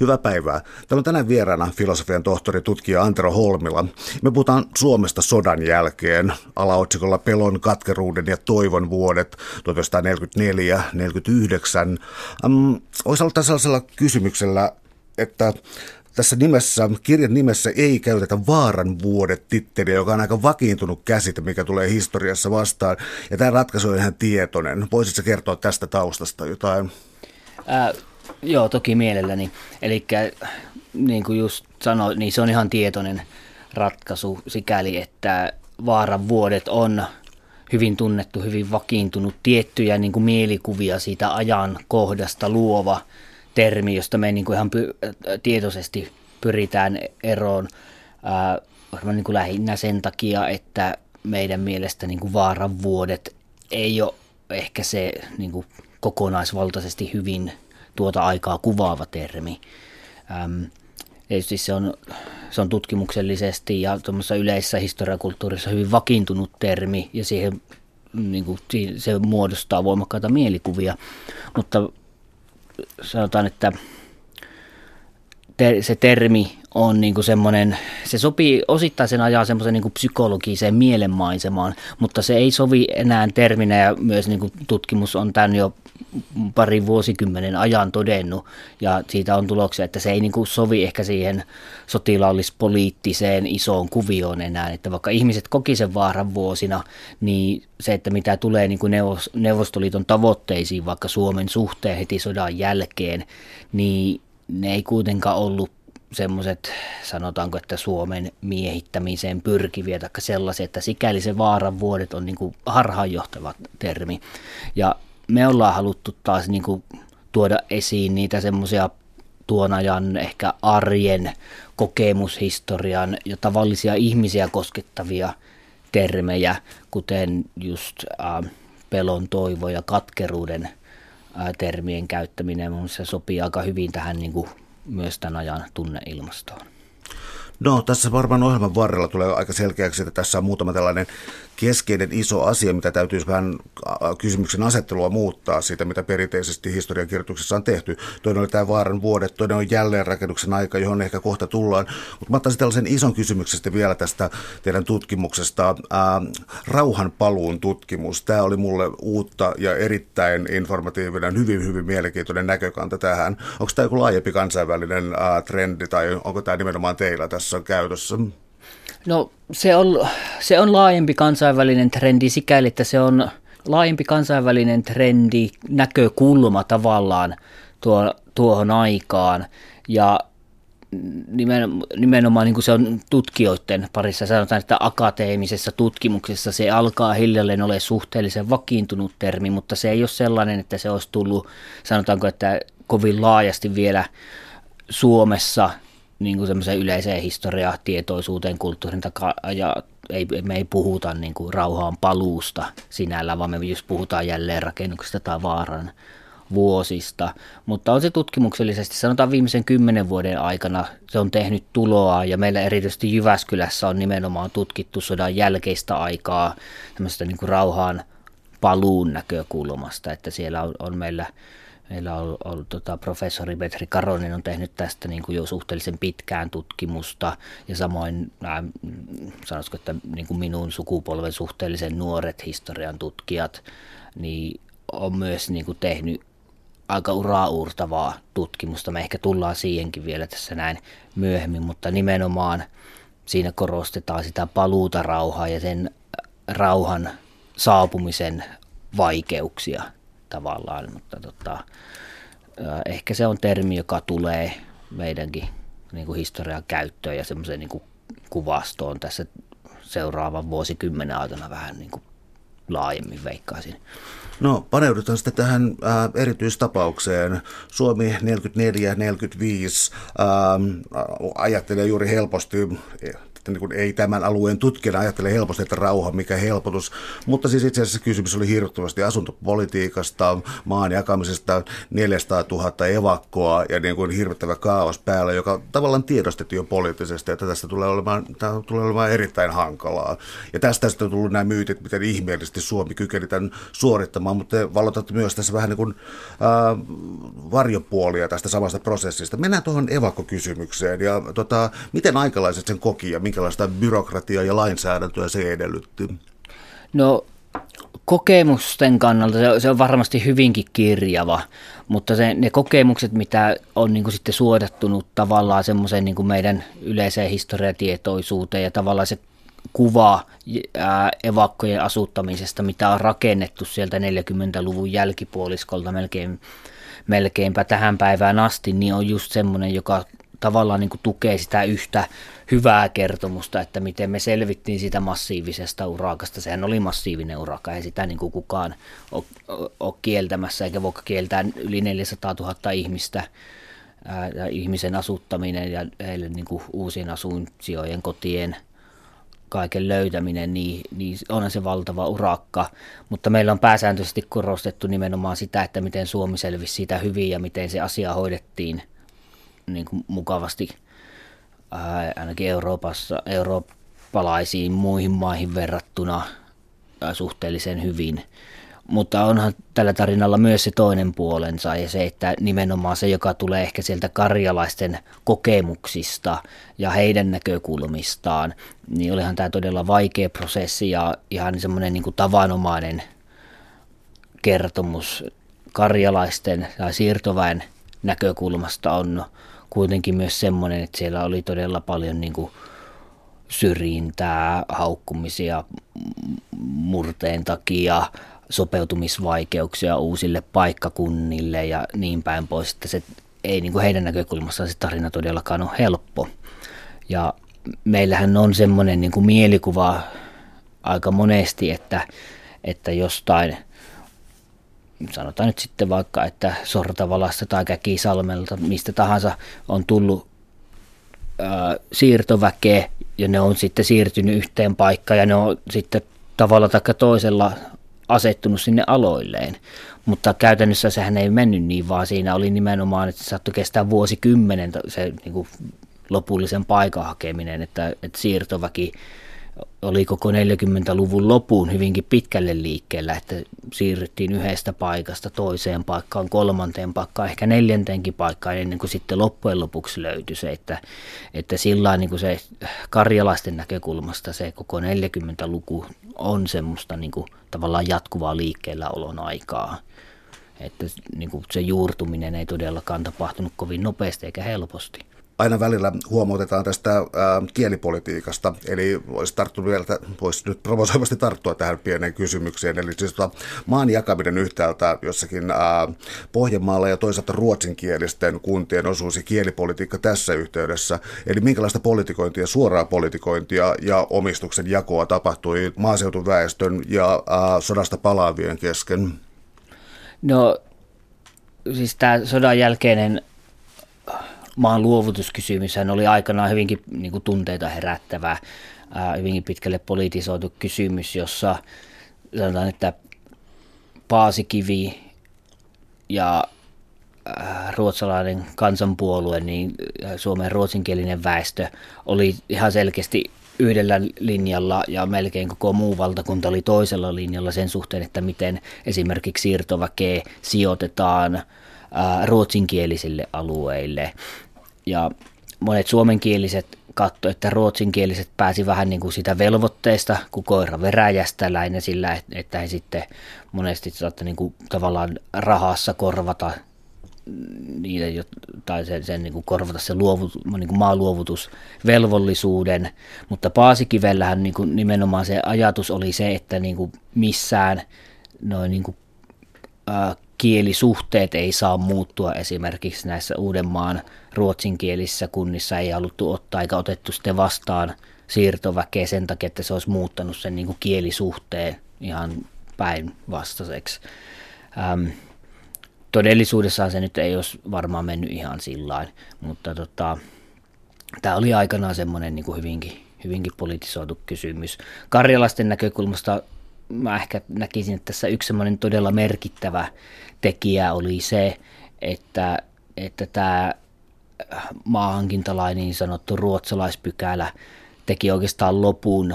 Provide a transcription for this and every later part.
Hyvää päivää. Täällä on tänään vieraana filosofian tohtori, tutkija Antero Holmila. Me puhutaan Suomesta sodan jälkeen alaotsikolla Pelon, katkeruuden ja toivon vuodet 1944–1949. Olisi aloittaa sellaisella kysymyksellä, että tässä nimessä, kirjan nimessä ei käytetä vaaran vuodet-titteliä, joka on aika vakiintunut käsite, mikä tulee historiassa vastaan. Ja tämä ratkaisu on ihan tietoinen. Voisitko kertoa tästä taustasta jotain? Joo, toki mielelläni. Eli niin kuin just sanoin, niin se on ihan tietoinen ratkaisu sikäli, että vaaran vuodet on hyvin tunnettu, hyvin vakiintunut, tiettyjä niin kuin mielikuvia siitä ajan kohdasta luova termi, josta me niin kuin ihan tietoisesti pyritään eroon niin kuin lähinnä sen takia, että meidän mielestä niin kuin vaaran vuodet ei ole ehkä se niin kuin kokonaisvaltaisesti hyvin tuota aikaa kuvaava termi. Tietysti se on tutkimuksellisesti ja tuommoisessa yleisessä historiakulttuurissa hyvin vakiintunut termi, ja siihen niin kuin, se muodostaa voimakkaita mielikuvia, mutta sanotaan, että se termi on niin kuin semmoinen, se sopii osittain sen ajan semmoisen niin kuin psykologiseen mielenmaisemaan, mutta se ei sovi enää terminä, ja myös niin kuin tutkimus on tämän jo parin vuosikymmenen ajan todennut, ja siitä on tuloksia, että se ei niin kuin sovi ehkä siihen sotilaallispoliittiseen isoon kuvioon enää, että vaikka ihmiset koki sen vaaran vuosina, niin se, että mitä tulee niin kuin Neuvostoliiton tavoitteisiin vaikka Suomen suhteen heti sodan jälkeen, niin ne ei kuitenkaan ollut semmoiset, sanotaanko, että Suomen miehittämiseen pyrkiviä tai sellaisia, että sikäli se vaaran vuodet on niin kuin harhaanjohtava termi. Ja me ollaan haluttu taas niin kuin tuoda esiin niitä semmoisia tuon ajan ehkä arjen, kokemushistorian ja tavallisia ihmisiä koskettavia termejä, kuten just pelon, toivo ja katkeruuden termien käyttäminen. Mun se sopii aika hyvin tähän niin kuin myös tämän ajan tunneilmastoon. No, tässä varmaan ohjelman varrella tulee aika selkeäksi, että tässä on muutama tällainen keskeinen iso asia, mitä täytyisi vähän kysymyksen asettelua muuttaa siitä, mitä perinteisesti historiankirjoituksessa on tehty. Toinen oli tämä vaaran vuodet, toinen on jälleenrakennuksen aika, johon ehkä kohta tullaan. Mutta mä ottaisin tällaisen ison kysymyksen vielä tästä teidän tutkimuksesta. Rauhanpaluun tutkimus. Tämä oli mulle uutta ja erittäin informatiivinen, hyvin mielenkiintoinen näkökanta tähän. Onko tämä joku laajempi kansainvälinen trendi, tai onko tämä nimenomaan teillä tässä käytössä? No, se on laajempi kansainvälinen trendi sikäli, että se on laajempi kansainvälinen trendi, näkökulma tavallaan tuohon aikaan, ja nimenomaan niin kuin se on tutkijoiden parissa, sanotaan, että akateemisessa tutkimuksessa se alkaa hiljalleen ole suhteellisen vakiintunut termi, mutta se ei ole sellainen, että se olisi tullut, sanotaanko, että kovin laajasti vielä Suomessa niin kuin semmoiseen yleiseen historiaan, tietoisuuteen, kulttuurin takaa, ja me ei puhuta niin kuin rauhaan paluusta sinällään, vaan me just puhutaan jälleenrakennuksesta tai vaaran vuosista. Mutta on se tutkimuksellisesti, sanotaan viimeisen 10 vuoden aikana, se on tehnyt tuloa, ja meillä erityisesti Jyväskylässä on nimenomaan tutkittu sodan jälkeistä aikaa tämmöisestä niin kuin rauhaan paluun näkökulmasta, että siellä on meillä on ollut professori Petri Karonen on tehnyt tästä niin kuin jo suhteellisen pitkään tutkimusta, ja samoin sanoisiko, että niin kuin minun sukupolven suhteellisen nuoret historian tutkijat niin on myös niin kuin tehnyt aika uraauurtavaa tutkimusta. Me ehkä tullaan siihenkin vielä tässä näin myöhemmin, mutta nimenomaan siinä korostetaan sitä paluuta rauhaa ja sen rauhan saapumisen vaikeuksia tavallaan, mutta ehkä se on termi, joka tulee meidänkin niin kuin historian käyttöön ja semmoiseen niin kuin kuvastoon tässä seuraavan vuosikymmenen aikana vähän niin kuin laajemmin, veikkaisin. No, paneudutaan sitten tähän erityistapaukseen. Suomi 44–45 ajattelee juuri helposti että niin ei tämän alueen tutkijana ajattele helposti, että rauha, mikä helpotus. Mutta siis itse asiassa kysymys oli hirvittävästi asuntopolitiikasta, maan jakamisesta, 400 000 evakkoa ja niin kuin hirvittävä kaaos päällä, joka tavallaan tiedostettiin jo poliittisesti, että tästä tulee olemaan erittäin hankalaa. Ja tästä sitten on tullut nämä myytit, miten ihmeellisesti Suomi kykeni tämän suorittamaan, mutta te valotatte myös tässä vähän niin kuin varjopuolia tästä samasta prosessista. Mennään tuohon evakkokysymykseen ja miten aikalaiset sen koki ja minkälaista byrokratiaa ja lainsäädäntöä se edellytti? No kokemusten kannalta se on varmasti hyvinkin kirjava, mutta ne kokemukset, mitä on niin kuin sitten suodattunut tavallaan semmoiseen niin kuin meidän yleiseen historiatietoisuuteen ja tavallaan se kuva evakkojen asuttamisesta, mitä on rakennettu sieltä 40-luvun jälkipuoliskolta melkeinpä tähän päivään asti, niin on just semmoinen, joka tavallaan niin kuin tukee sitä yhtä hyvää kertomusta, että miten me selvittiin sitä massiivisesta urakasta. Sehän oli massiivinen urakka, ei sitä niin kuin kukaan ole kieltämässä, eikä voi kieltää yli 400 000 ihmistä. Ihmisen asuttaminen ja heille niin kuin uusien asuinsijojen, kotien, kaiken löytäminen, niin on se valtava urakka, mutta meillä on pääsääntöisesti korostettu nimenomaan sitä, että miten Suomi selvisi siitä hyvin ja miten se asia hoidettiin niin kuin mukavasti ainakin Euroopassa, eurooppalaisiin muihin maihin verrattuna suhteellisen hyvin. Mutta onhan tällä tarinalla myös se toinen puolensa ja se, että nimenomaan se, joka tulee ehkä sieltä karjalaisten kokemuksista ja heidän näkökulmistaan, niin olihan tämä todella vaikea prosessi ja ihan semmoinen niin kuin tavanomainen kertomus karjalaisten tai siirtoväen näkökulmasta on kuitenkin myös semmoinen, että siellä oli todella paljon niin kuin syrjintää, haukkumisia murteen takia, sopeutumisvaikeuksia uusille paikkakunnille ja niin päin pois, että se ei niin kuin heidän näkökulmassaan se tarina todellakaan ole helppo. Ja meillähän on semmoinen niin kuin mielikuva aika monesti, että jostain, sanotaan nyt sitten vaikka, että Sortavalasta tai Käkisalmelta, mistä tahansa on tullut siirtoväkeä ja ne on sitten siirtynyt yhteen paikkaan ja ne on sitten tavalla tai toisella asettunut sinne aloilleen, mutta käytännössä sehän ei mennyt niin, vaan siinä oli nimenomaan, että se saattoi kestää vuosikymmenen se niin kuin lopullisen paikan hakeminen, että siirtoväki oli koko 40-luvun lopuun hyvinkin pitkälle liikkeellä, että siirryttiin yhdestä paikasta toiseen paikkaan, kolmanteen paikkaan, ehkä neljänteenkin paikkaan, ennen kuin sitten loppujen lopuksi löytyi se, että sillä niin kuin se karjalaisten näkökulmasta se koko 40-luku on semmoista niin kuin tavallaan jatkuvaa liikkeellä olon aikaa, että niin kuin se juurtuminen ei todellakaan tapahtunut kovin nopeasti eikä helposti. Aina välillä huomautetaan tästä kielipolitiikasta, eli voisi nyt provosoivasti tarttua tähän pieneen kysymykseen, eli siis maan jakaminen yhtäältä jossakin Pohjanmaalla ja toisaalta ruotsinkielisten kuntien osuus ja kielipolitiikka tässä yhteydessä, eli minkälaista politikointia, suoraa politikointia ja omistuksen jakoa tapahtui maaseutuväestön ja sodasta palaavien kesken? No siis tämä sodan jälkeinen maan luovutuskysymyshän oli aikanaan hyvinkin niin kuin tunteita herättävä, hyvinkin pitkälle politisoitu kysymys, jossa sanotaan, että Paasikivi ja ruotsalainen kansanpuolue, niin Suomen ruotsinkielinen väestö oli ihan selkeästi yhdellä linjalla ja melkein koko muu valtakunta oli toisella linjalla sen suhteen, että miten esimerkiksi siirtoväkeä sijoitetaan ruotsinkielisille alueille. Ja monet suomenkieliset katsoivat, että ruotsinkieliset pääsi vähän niin kuin sitä velvoitteista kuin koira veräjästäläinen sillä, että he sitten monesti saattoi niin kuin tavallaan rahassa korvata niitä, tai sen niin kuin korvata se niin kuin maaluovutusvelvollisuuden. Mutta Paasikivellähän niin kuin nimenomaan se ajatus oli se, että niin kuin missään noin niin kuin kielisuhteet ei saa muuttua, esimerkiksi näissä Uudenmaan ruotsinkielisissä kunnissa ei haluttu ottaa eikä otettu sitten vastaan siirtoväkeä sen takia, että se olisi muuttanut sen niin kuin kielisuhteen ihan päinvastaiseksi. Todellisuudessaan se nyt ei olisi varmaan mennyt ihan sillain, mutta tämä oli aikanaan semmoinen niin kuin hyvinkin hyvinkin politisoitu kysymys. Karjalaisten näkökulmasta mä ehkä näkisin, että tässä yksi semmoinen todella merkittävä tekijä oli se, että tämä maahankintalain niin sanottu ruotsalaispykälä teki oikeastaan lopun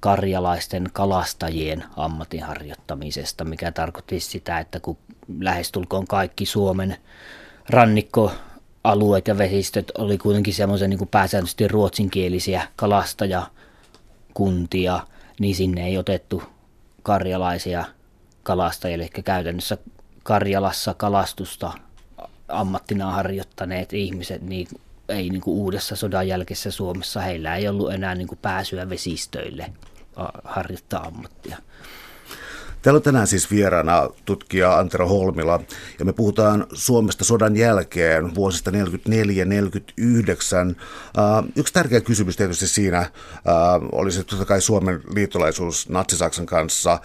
karjalaisten kalastajien ammatinharjoittamisesta, mikä tarkoitti sitä, että kun lähestulkoon kaikki Suomen rannikkoalueet ja vesistöt oli kuitenkin semmoisia niin kuin pääsääntöisesti ruotsinkielisiä kalastajakuntia, niin sinne ei otettu karjalaisia kalastajia, eli käytännössä Karjalassa kalastusta ammattina harjoittaneet ihmiset, niin ei niin kuin uudessa sodan jälkeisessä Suomessa, heillä ei ollut enää niin kuin pääsyä vesistöille harjoittaa ammattia. Täällä on tänään siis vieraana tutkija Antero Holmila, ja me puhutaan Suomesta sodan jälkeen vuosista 1944–1949. Yksi tärkeä kysymys tietysti siinä oli se totta kai Suomen liittolaisuus Natsi-Saksan kanssa,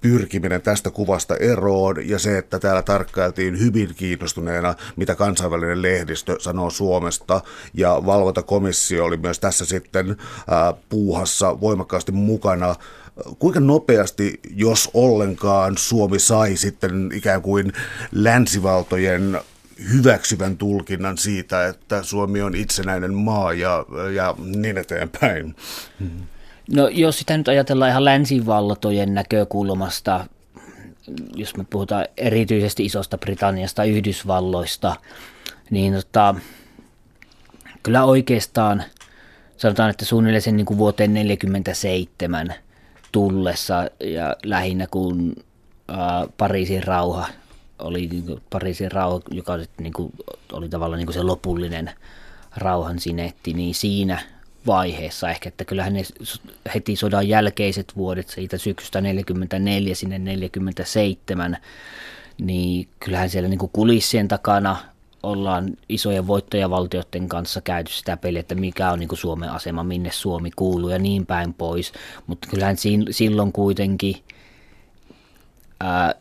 pyrkiminen tästä kuvasta eroon ja se, että täällä tarkkailtiin hyvin kiinnostuneena, mitä kansainvälinen lehdistö sanoo Suomesta, ja valvontakomissio oli myös tässä sitten puuhassa voimakkaasti mukana. Kuinka nopeasti, jos ollenkaan, Suomi sai sitten ikään kuin länsivaltojen hyväksyvän tulkinnan siitä, että Suomi on itsenäinen maa ja niin eteenpäin? No jos sitä nyt ajatellaan ihan länsivaltojen näkökulmasta, jos me puhutaan erityisesti Isosta Britanniasta, Yhdysvalloista, niin kyllä oikeastaan sanotaan, että suunnilleen sen niin kuin vuoteen 1947 tullessa ja lähinnä kun Pariisin rauha oli, joka niin kuin, oli tavallaan niin kuin se lopullinen rauhan sinetti, niin siinä vaiheessa ehkä, että kyllähän ne heti sodan jälkeiset vuodet, siitä syksystä 1944 sinne 1947, niin kyllähän siellä niin kuin kulissien takana ollaan isojen voittajavaltioiden kanssa käyty sitä peliä, että mikä on niin kuin Suomen asema, minne Suomi kuuluu ja niin päin pois, mutta kyllähän silloin kuitenkin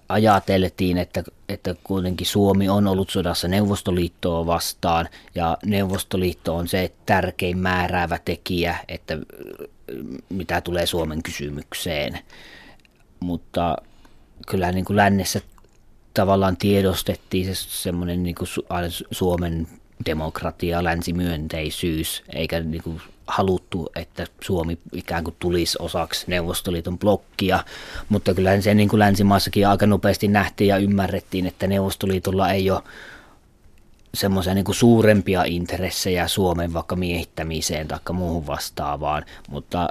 ajateltiin, että kuitenkin Suomi on ollut sodassa Neuvostoliittoa vastaan, ja Neuvostoliitto on se tärkein määräävä tekijä, että mitä tulee Suomen kysymykseen. Mutta kyllähän niin kuin lännessä tavallaan tiedostettiin se semmoinen niin kuin Suomen demokratia, länsimyönteisyys, eikä niin kuin haluttu, että Suomi ikään kuin tulisi osaksi Neuvostoliiton blokkia, mutta kyllähän se niin kuin länsimaissakin aika nopeasti nähtiin ja ymmärrettiin, että Neuvostoliitolla ei ole semmoisia niin kuin suurempia intressejä Suomen vaikka miehittämiseen tai muuhun vastaavaan, mutta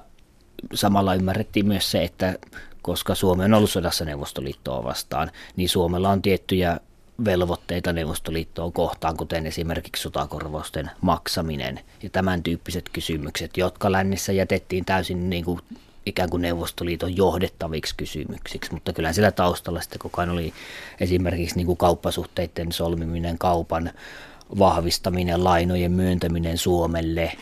samalla ymmärrettiin myös se, että koska Suomi on ollut sodassa Neuvostoliittoa vastaan, niin Suomella on tiettyjä velvoitteita Neuvostoliittoa kohtaan, kuten esimerkiksi sotakorvausten maksaminen ja tämän tyyppiset kysymykset, jotka lännessä jätettiin täysin niin kuin, ikään kuin Neuvostoliiton johdettaviksi kysymyksiksi, mutta kyllä siellä taustalla sitten koko ajan oli esimerkiksi niin kuin kauppasuhteiden solmiminen, kaupan vahvistaminen, lainojen myöntäminen Suomelle,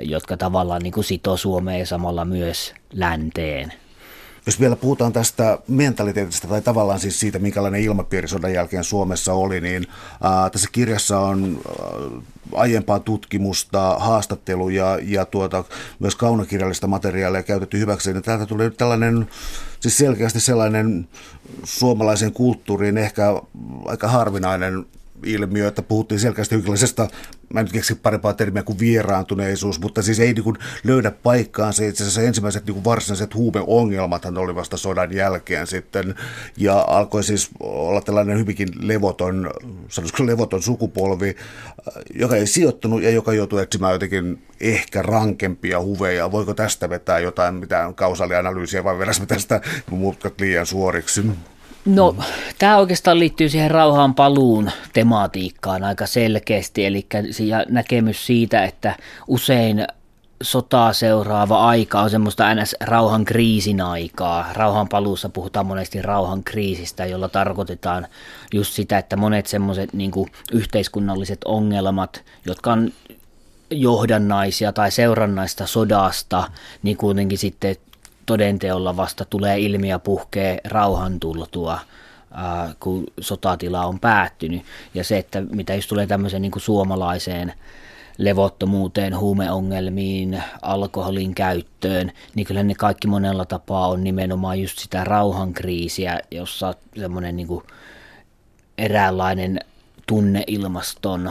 jotka tavallaan niin kuin sitoo Suomea ja samalla myös länteen. Jos vielä puhutaan tästä mentaliteetistä tai tavallaan siis siitä, minkälainen ilmapiiri sodan jälkeen Suomessa oli, niin tässä kirjassa on aiempaa tutkimusta, haastatteluja ja myös kaunokirjallista materiaalia käytetty hyväksi. Ja täältä tulee nyt tällainen, siis selkeästi sellainen suomalaisen kulttuuriin ehkä aika harvinainen ilmiö, että puhuttiin selkeästi jonkinlaisesta, mä en nyt keksi parempaa termiä kuin vieraantuneisuus, mutta siis ei niin kuin löydä paikkaansa. Itse asiassa ensimmäiset niin kuin varsinaiset huumeongelmathan oli vasta sodan jälkeen sitten, ja alkoi siis olla tällainen hyvinkin levoton, sanoisiko levoton sukupolvi, joka ei sijoittunut ja joka joutui etsimään jotenkin ehkä rankempia huveja. Voiko tästä vetää jotain mitään kausaalianalyysiä vai vedäisimme tästä mutkat liian suoriksi? No, tämä oikeastaan liittyy siihen rauhaan paluun tematiikkaan aika selkeästi, eli näkemys siitä, että usein sotaa seuraava aika on semmoista NS-rauhan kriisin aikaa. Rauhan paluussa puhutaan monesti rauhan kriisistä, jolla tarkoitetaan just sitä, että monet semmoiset niin kuin yhteiskunnalliset ongelmat, jotka on johdannaisia tai seurannaista sodasta, niin kuitenkin sitten todenteolla vasta tulee ilmi ja puhkee rauhan tultua, kun sotatila on päättynyt. Ja se, että mitä jos tulee tämmöiseen niin kuin suomalaiseen levottomuuteen, huumeongelmiin, alkoholin käyttöön, niin kyllä ne kaikki monella tapaa on nimenomaan just sitä rauhankriisiä, jossa semmoinen niin kuin eräänlainen tunneilmaston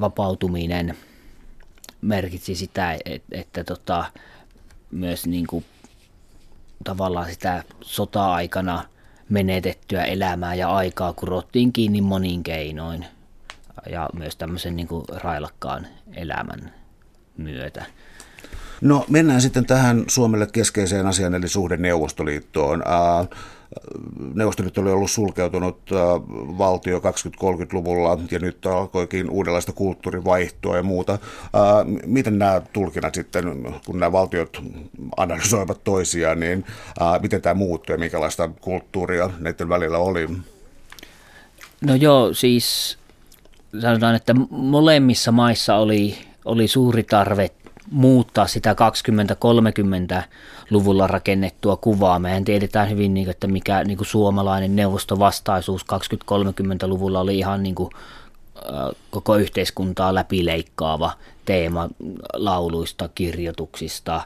vapautuminen merkitsi sitä, että myös niin kuin tavallaan sitä sota-aikana menetettyä elämää ja aikaa kurottiin kiinni monin keinoin ja myös tämmöisen niin kuin railakkaan elämän myötä. No mennään sitten tähän Suomelle keskeiseen asiaan eli suhde Neuvostoliittoon. Neuvostoliitto oli ollut sulkeutunut valtio 2030-luvulla ja nyt alkoikin uudenlaista kulttuurivaihtoa ja muuta. Miten nämä tulkinnat sitten, kun nämä valtiot analysoivat toisiaan, niin miten tämä muuttui ja minkälaista kulttuuria näiden välillä oli? No joo, siis sanotaan, että molemmissa maissa oli suuri tarve muuttaa sitä 2030-luvulla rakennettua kuvaa. Mehän tiedetään hyvin, että mikä suomalainen neuvostovastaisuus 2030-luvulla oli ihan koko yhteiskuntaa läpileikkaava teema lauluista, kirjoituksista,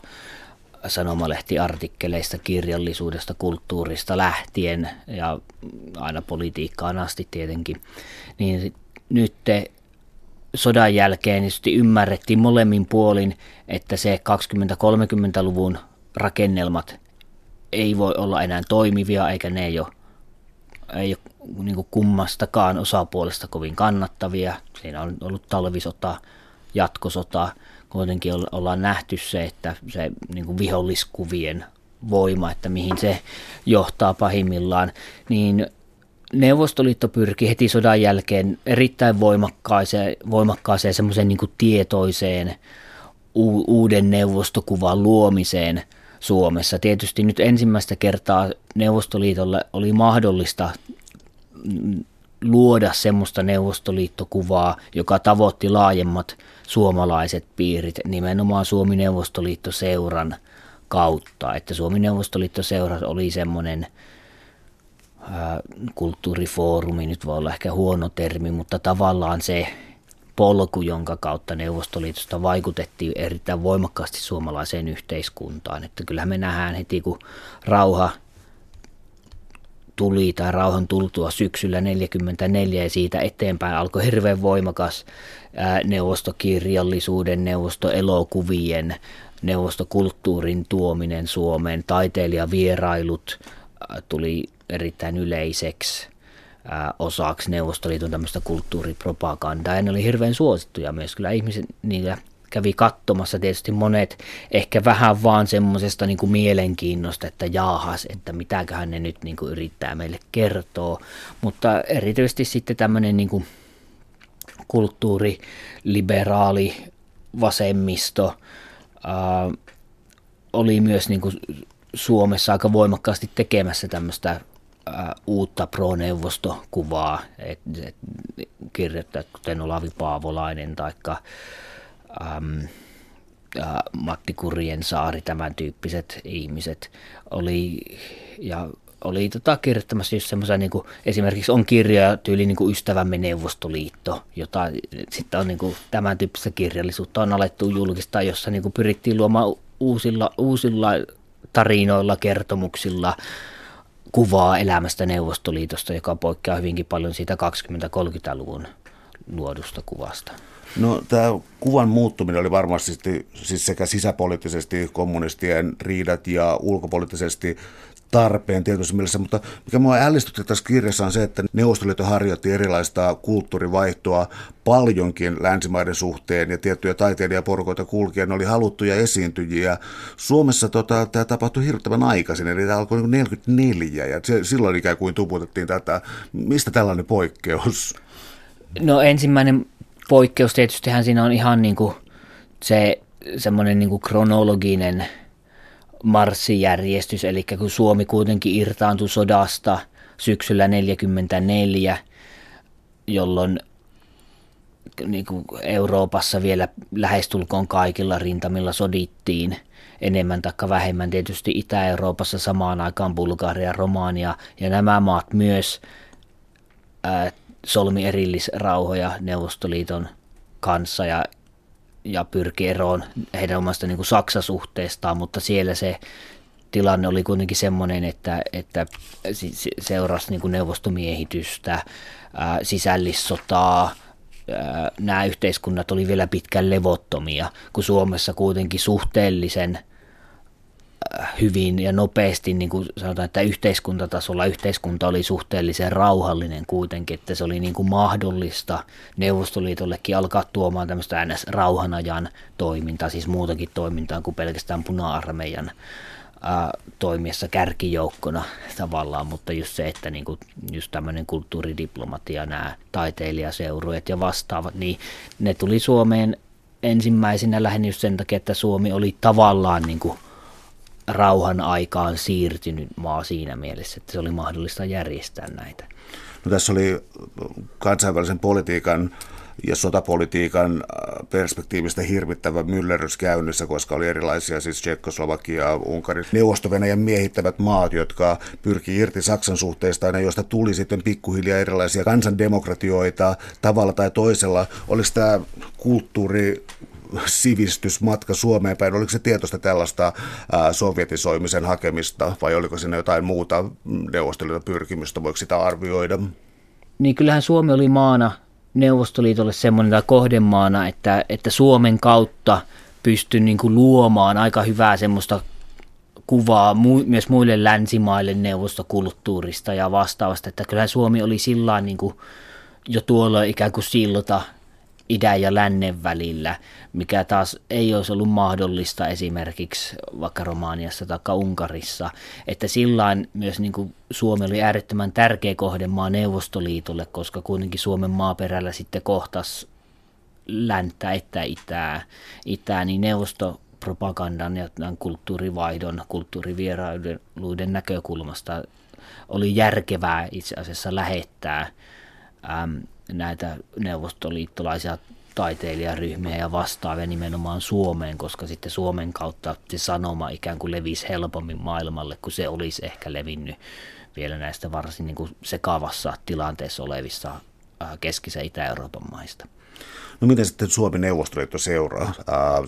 sanomalehtiartikkeleista, kirjallisuudesta, kulttuurista lähtien ja aina politiikkaan asti tietenkin. Niin nyt sodan jälkeen tietysti ymmärrettiin molemmin puolin, että se 2030-luvun rakennelmat ei voi olla enää toimivia, eikä ne ei ole niin kuin kummastakaan osapuolesta kovin kannattavia. Siinä on ollut talvisota, jatkosota. Kuitenkin ollaan nähty se, että se niin kuin viholliskuvien voima, että mihin se johtaa pahimmillaan, niin Neuvostoliitto pyrki heti sodan jälkeen erittäin voimakkaaseen semmoiseen niin kuin tietoiseen uuden neuvostokuvan luomiseen Suomessa. Tietysti nyt ensimmäistä kertaa Neuvostoliitolle oli mahdollista luoda semmoista neuvostoliittokuvaa, joka tavoitti laajemmat suomalaiset piirit nimenomaan Suomi–Neuvostoliitto-seuran kautta. Että Suomi–Neuvostoliitto-seura oli semmoinen kulttuurifoorumi, nyt voi olla ehkä huono termi, mutta tavallaan se polku, jonka kautta Neuvostoliitosta vaikutettiin erittäin voimakkaasti suomalaiseen yhteiskuntaan. Että kyllähän me nähdään heti, kun rauha tuli tai rauhan tultua syksyllä 1944 ja siitä eteenpäin alkoi hirveän voimakas neuvostokirjallisuuden, neuvostoelokuvien, neuvostokulttuurin tuominen Suomeen, taiteilijavierailut tuli erittäin yleiseksi osaksi Neuvostoliiton tämmöistä kulttuuripropagandaa. Ja ne oli hirveän suosittuja myös. Kyllä ihmiset niillä kävi katsomassa tietysti monet ehkä vähän vaan semmoisesta niin kuin mielenkiinnosta, että jaahas, että mitäköhän ne nyt niin kuin yrittää meille kertoa. Mutta erityisesti sitten tämmöinen niin kuin kulttuuriliberaali vasemmisto oli myös niin kuin Suomessa aika voimakkaasti tekemässä tämmöistä uutta pro-neuvostokuvaa, kirjoittajat kuten Olavi Paavolainen tai Matti Kurjensaari, tämän tyyppiset ihmiset oli kirjoittamassa just semmoisia, niin kuin esimerkiksi on kirjoja tyyli niin kuin Ystävämme Neuvostoliitto, jota sitten on niin kuin, tämän tyyppistä kirjallisuutta on alettu julkistaa, jossa niin kuin pyrittiin luomaan uusilla tarinoilla, kertomuksilla kuvaa elämästä Neuvostoliitosta, joka poikkeaa hyvinkin paljon siitä 20–30-luvun luodusta kuvasta. No tämä kuvan muuttuminen oli varmasti siis sekä sisäpoliittisesti kommunistien riidat ja ulkopoliittisesti tarpeen tietysti mielessä, mutta mikä minua ällistytti tässä kirjassa on se, että Neuvostoliitto harjoitti erilaista kulttuurivaihtoa paljonkin länsimaiden suhteen ja tiettyjä taiteilijaporukoita kulkien oli haluttuja esiintyjiä. Suomessa tämä tapahtui hirvittävän aikaisin, eli tämä alkoi 1944 ja silloin ikään kuin tuputettiin tätä. Mistä tällainen poikkeus? No ensimmäinen poikkeus tietystihän siinä on ihan niin kuin se semmoinen niin kuin kronologinen marssijärjestys, eli kun Suomi kuitenkin irtaantui sodasta syksyllä 1944, jolloin niin kuin Euroopassa vielä lähestulkoon kaikilla rintamilla sodittiin enemmän tai vähemmän. Tietysti Itä-Euroopassa samaan aikaan Bulgaria, Romania ja nämä maat myös solmi erillisrauhoja Neuvostoliiton kanssa ja pyrki eroon heidän omasta niin kuin Saksa-suhteestaan, mutta siellä se tilanne oli kuitenkin semmoinen, että seurasi niin kuin neuvostomiehitystä, sisällissotaa. Nämä yhteiskunnat oli vielä pitkään levottomia, kun Suomessa kuitenkin suhteellisen hyvin ja nopeasti, niin kuin sanotaan, että yhteiskuntatasolla yhteiskunta oli suhteellisen rauhallinen kuitenkin, että se oli niin kuin mahdollista Neuvostoliitollekin alkaa tuomaan tämmöistä NS-rauhanajan toimintaa, siis muutakin toimintaa kuin pelkästään puna-armeijan toimiessa kärkijoukkona tavallaan, mutta just se, että niinku, just tämmöinen kulttuuridiplomatia, nämä taiteilijaseurueet ja vastaavat, niin ne tuli Suomeen ensimmäisenä lähinnä just sen takia, että Suomi oli tavallaan niinku rauhan aikaan siirtynyt maa siinä mielessä, että se oli mahdollista järjestää näitä. No, tässä oli kansainvälisen politiikan ja sotapolitiikan perspektiivistä hirvittävä myllerrys käynnissä, koska oli erilaisia, siis Tšekkoslovakia, Unkari, Neuvosto-Venäjän miehittävät maat, jotka pyrki irti Saksan suhteistaan ja joista tuli sitten pikkuhiljaa erilaisia kansandemokratioita tavalla tai toisella. Oliko tämä kulttuurisivistysmatka Suomeen päin, oliko se tietoista tällaista sovjetisoimisen hakemista vai oliko siinä jotain muuta neuvostoliiton pyrkimystä, voiko sitä arvioida? Niin kyllähän Suomi oli maana Neuvostoliitolle semmoinen tai kohdemaana, että Suomen kautta pystyi niin kuin luomaan aika hyvää semmoista kuvaa myös muille länsimaille neuvostokulttuurista ja vastaavasta, että kyllähän Suomi oli sillain niin kuin jo tuolloin ikään kuin silta idän ja lännen välillä, mikä taas ei olisi ollut mahdollista esimerkiksi vaikka Romaniassa tai Unkarissa, että sillain myös niin kuin Suomi oli äärettömän tärkeä kohdemaa Neuvostoliitolle, koska kuitenkin Suomen maaperällä sitten kohtasi länttä että itää, niin neuvostopropagandan ja kulttuurivaihdon, kulttuurivierailuiden näkökulmasta oli järkevää itse asiassa lähettää näitä neuvostoliittolaisia taiteilijaryhmiä ja vastaavia nimenomaan Suomeen, koska sitten Suomen kautta se sanoma ikään kuin levisi helpommin maailmalle, kun se olisi ehkä levinnyt vielä näistä varsin niin kuin sekavassa tilanteessa olevissa keskisen ja Itä-Euroopan maista. No miten sitten Suomi–Neuvostoliitto seuraa?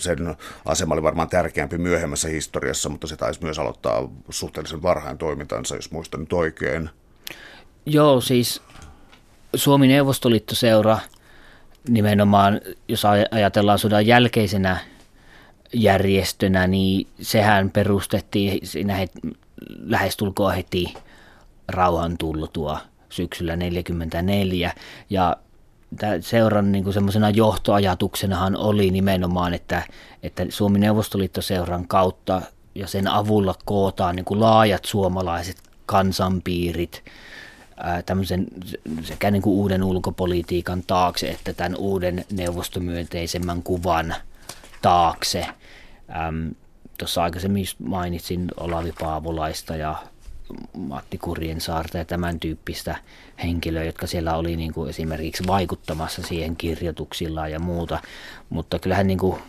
Sen asema oli varmaan tärkeämpi myöhemmässä historiassa, mutta se taisi myös aloittaa suhteellisen varhain toimintansa, jos muistan nyt oikein. Joo, siis Suomi–Neuvostoliitto-seura nimenomaan, jos ajatellaan sodan jälkeisenä järjestönä, niin sehän perustettiin lähestulkoon heti rauhan tultua syksyllä 1944 ja seuran niin kuin semmoisena johtoajatuksenahan oli nimenomaan, että Suomi–Neuvostoliitto-seuran kautta ja sen avulla kootaan niin kuin laajat suomalaiset kansanpiirit tämmöisen sekä niin kuin uuden ulkopolitiikan taakse että tämän uuden neuvostomyönteisemmän kuvan taakse. Tuossa aikaisemmin mainitsin Olavi Paavolaista ja Matti Kurjensaarta ja tämän tyyppistä henkilöä, jotka siellä oli niin kuin esimerkiksi vaikuttamassa siihen kirjoituksillaan ja muuta, mutta kyllähän niin kuin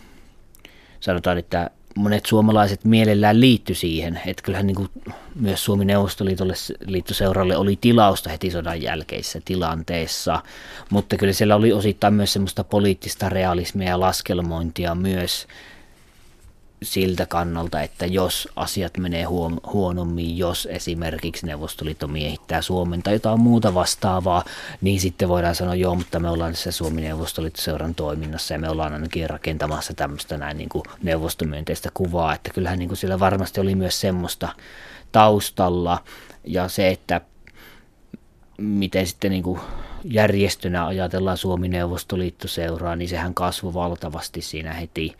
sanotaan, että monet suomalaiset mielellään liittyi siihen, että kyllähän niin kuin myös Suomi–Neuvostoliittoseuralle oli tilausta heti sodan jälkeisessä tilanteessa, mutta kyllä siellä oli osittain myös semmoista poliittista realismia ja laskelmointia myös siltä kannalta, että jos asiat menee huonommin, jos esimerkiksi Neuvostoliitto miehittää Suomen tai jotain muuta vastaavaa, niin sitten voidaan sanoa, joo, mutta me ollaan tässä Suomi–Neuvostoliitto-seuran toiminnassa ja me ollaan ainakin rakentamassa tämmöistä näin niin kuin neuvostomyönteistä kuvaa, että kyllähän niin kuin siellä varmasti oli myös semmoista taustalla ja se, että miten sitten niin kuin järjestönä ajatellaan Suomi–Neuvostoliitto-seuraa, niin sehän kasvoi valtavasti siinä heti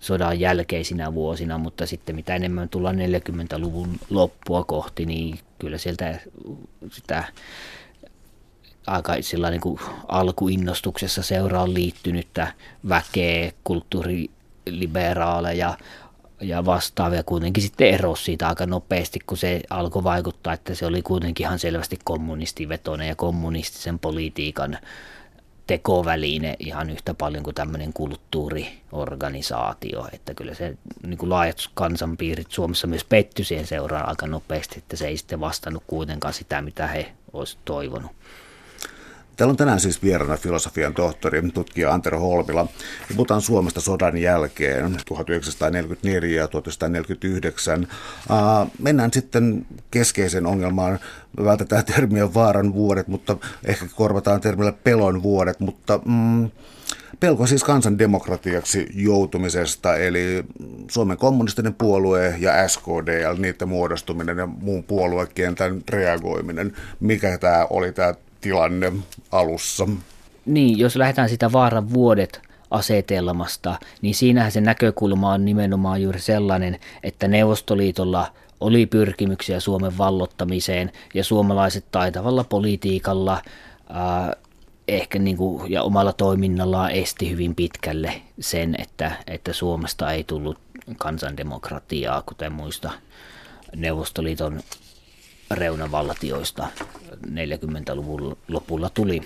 sodan jälkeisinä vuosina, mutta sitten mitä enemmän tullaan 40-luvun loppua kohti, niin kyllä sieltä sitä aika niin kuin alkuinnostuksessa seuraan liittynyttä väkeä, kulttuuriliberaaleja ja vastaavia kuitenkin sitten erosi siitä aika nopeasti, kun se alkoi vaikuttaa, että se oli kuitenkin ihan selvästi kommunistivetoinen ja kommunistisen politiikan tekoväline ihan yhtä paljon kuin tämmöinen kulttuuriorganisaatio, että kyllä se niin kuin laajat kansanpiirit Suomessa myös pettyi siihen seuraan aika nopeasti, että se ei sitten vastannut kuitenkaan sitä, mitä he olisivat toivonut. Täällä on tänään siis vieraana filosofian tohtori, tutkija Antero Holmila. Puhutaan Suomesta sodan jälkeen 1944 ja 1949. Mennään sitten keskeiseen ongelmaan. Vältetään termiä vaaran vuodet, mutta ehkä korvataan termillä pelon vuodet, mutta pelko siis kansandemokratiaksi joutumisesta, eli Suomen kommunistinen puolue ja SKDL, niiden muodostuminen ja muun puoluekentän reagoiminen. Mikä tämä oli tämä tilanne alussa? Niin, jos lähdetään sitä vaaran vuodet asetelmasta, niin siinähän se näkökulma on nimenomaan juuri sellainen, että Neuvostoliitolla oli pyrkimyksiä Suomen vallottamiseen ja suomalaiset taitavalla politiikalla ehkä niin kuin, ja omalla toiminnallaan esti hyvin pitkälle sen, että Suomesta ei tullut kansandemokratiaa, kuten muista Neuvostoliiton reunavaltioista 40-luvun lopulla tuli.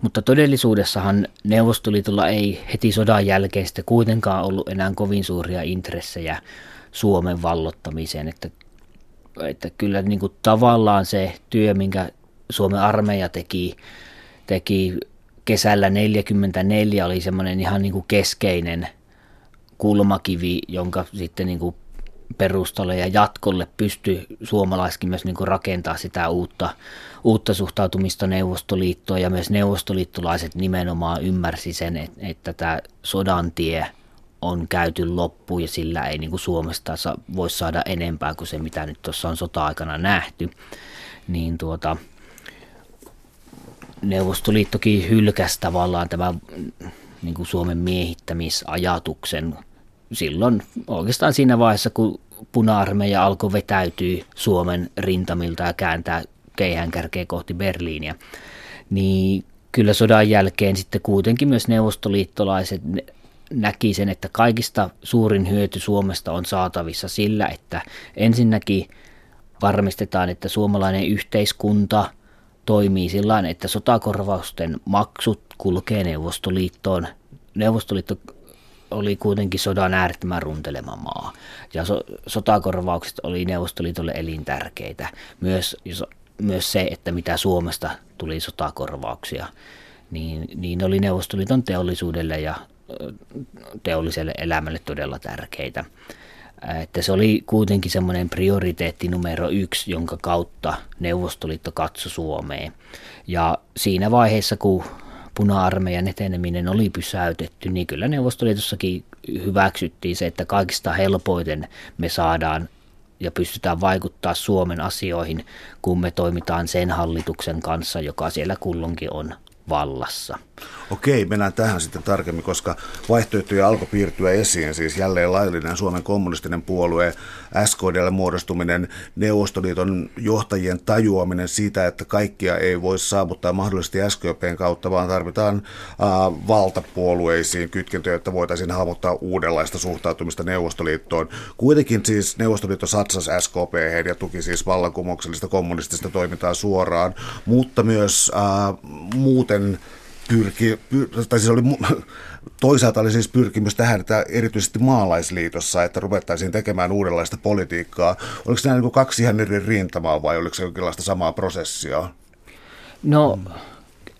Mutta todellisuudessahan Neuvostoliitolla ei heti sodan jälkeen sitten kuitenkaan ollut enää kovin suuria intressejä Suomen vallottamiseen, että kyllä niin kuin tavallaan se työ, minkä Suomen armeija teki kesällä 1944, oli semmoinen ihan niin kuin keskeinen kulmakivi, jonka sitten niin kuin perustalle ja jatkolle pystyi suomalaiskin myös niin kuin rakentaa sitä uutta suhtautumista Neuvostoliittoon, ja myös neuvostoliittolaiset nimenomaan ymmärsi sen, että tämä sodan tie on käyty loppuun ja sillä ei niin kuin Suomesta voi saada enempää kuin se, mitä nyt tuossa on sota-aikana nähty, niin Neuvostoliittokin hylkäsi tavallaan tämän niin kuin Suomen miehittämisajatuksen silloin oikeastaan siinä vaiheessa, kun puna-armeija alkoi vetäytyä Suomen rintamilta ja kääntää keihäänkärkeä kohti Berliiniä, niin kyllä sodan jälkeen sitten kuitenkin myös neuvostoliittolaiset näki sen, että kaikista suurin hyöty Suomesta on saatavissa sillä, että ensinnäkin varmistetaan, että suomalainen yhteiskunta toimii sillä tavalla, että sotakorvausten maksut kulkee Neuvostoliittoon. Neuvostoliitto oli kuitenkin sodan äärettömän runtelema maa, ja sotakorvaukset oli Neuvostoliitolle elintärkeitä. Myös se, että mitä Suomesta tuli sotakorvauksia, niin oli Neuvostoliiton teollisuudelle ja teolliselle elämälle todella tärkeitä. Että se oli kuitenkin semmoinen prioriteetti numero 1, jonka kautta Neuvostoliitto katsoi Suomeen. Ja siinä vaiheessa, kun puna-armeijan eteneminen oli pysäytetty, niin kyllä Neuvostoliitossakin hyväksyttiin se, että kaikista helpoiten me saadaan ja pystytään vaikuttaa Suomen asioihin, kun me toimitaan sen hallituksen kanssa, joka siellä kulloinkin on vallassa. Okei, mennään tähän sitten tarkemmin, koska vaihtoehtoja alkoi piirtyä esiin, siis jälleen laillinen Suomen kommunistinen puolue, SKDL muodostuminen, Neuvostoliiton johtajien tajuaminen siitä, että kaikkia ei voi saavuttaa mahdollisesti SKPn kautta, vaan tarvitaan valtapuolueisiin kytkentöjä, että voitaisiin hahmottaa uudenlaista suhtautumista Neuvostoliittoon. Kuitenkin siis Neuvostoliitto satsasi SKP:hen ja tuki siis vallankumouksellista kommunistista toimintaa suoraan, mutta myös muuten toisaalta oli siis pyrkimys tähän, että erityisesti maalaisliitossa, että ruvettaisiin tekemään uudenlaista politiikkaa. Oliko nämä niin kuin kaksi ihan eri rintamaa vai oliko se jonkinlaista samaa prosessia? No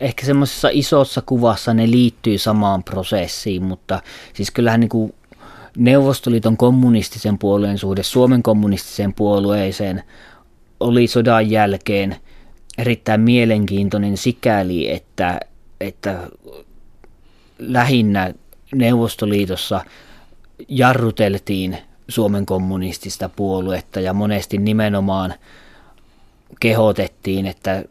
ehkä semmoisessa isossa kuvassa ne liittyy samaan prosessiin, mutta siis kyllähän niin kuin Neuvostoliiton kommunistisen puolueen suhde Suomen kommunistiseen puolueeseen oli sodan jälkeen erittäin mielenkiintoinen sikäli, että lähinnä Neuvostoliitossa jarruteltiin Suomen kommunistista puoluetta ja monesti nimenomaan kehotettiin, että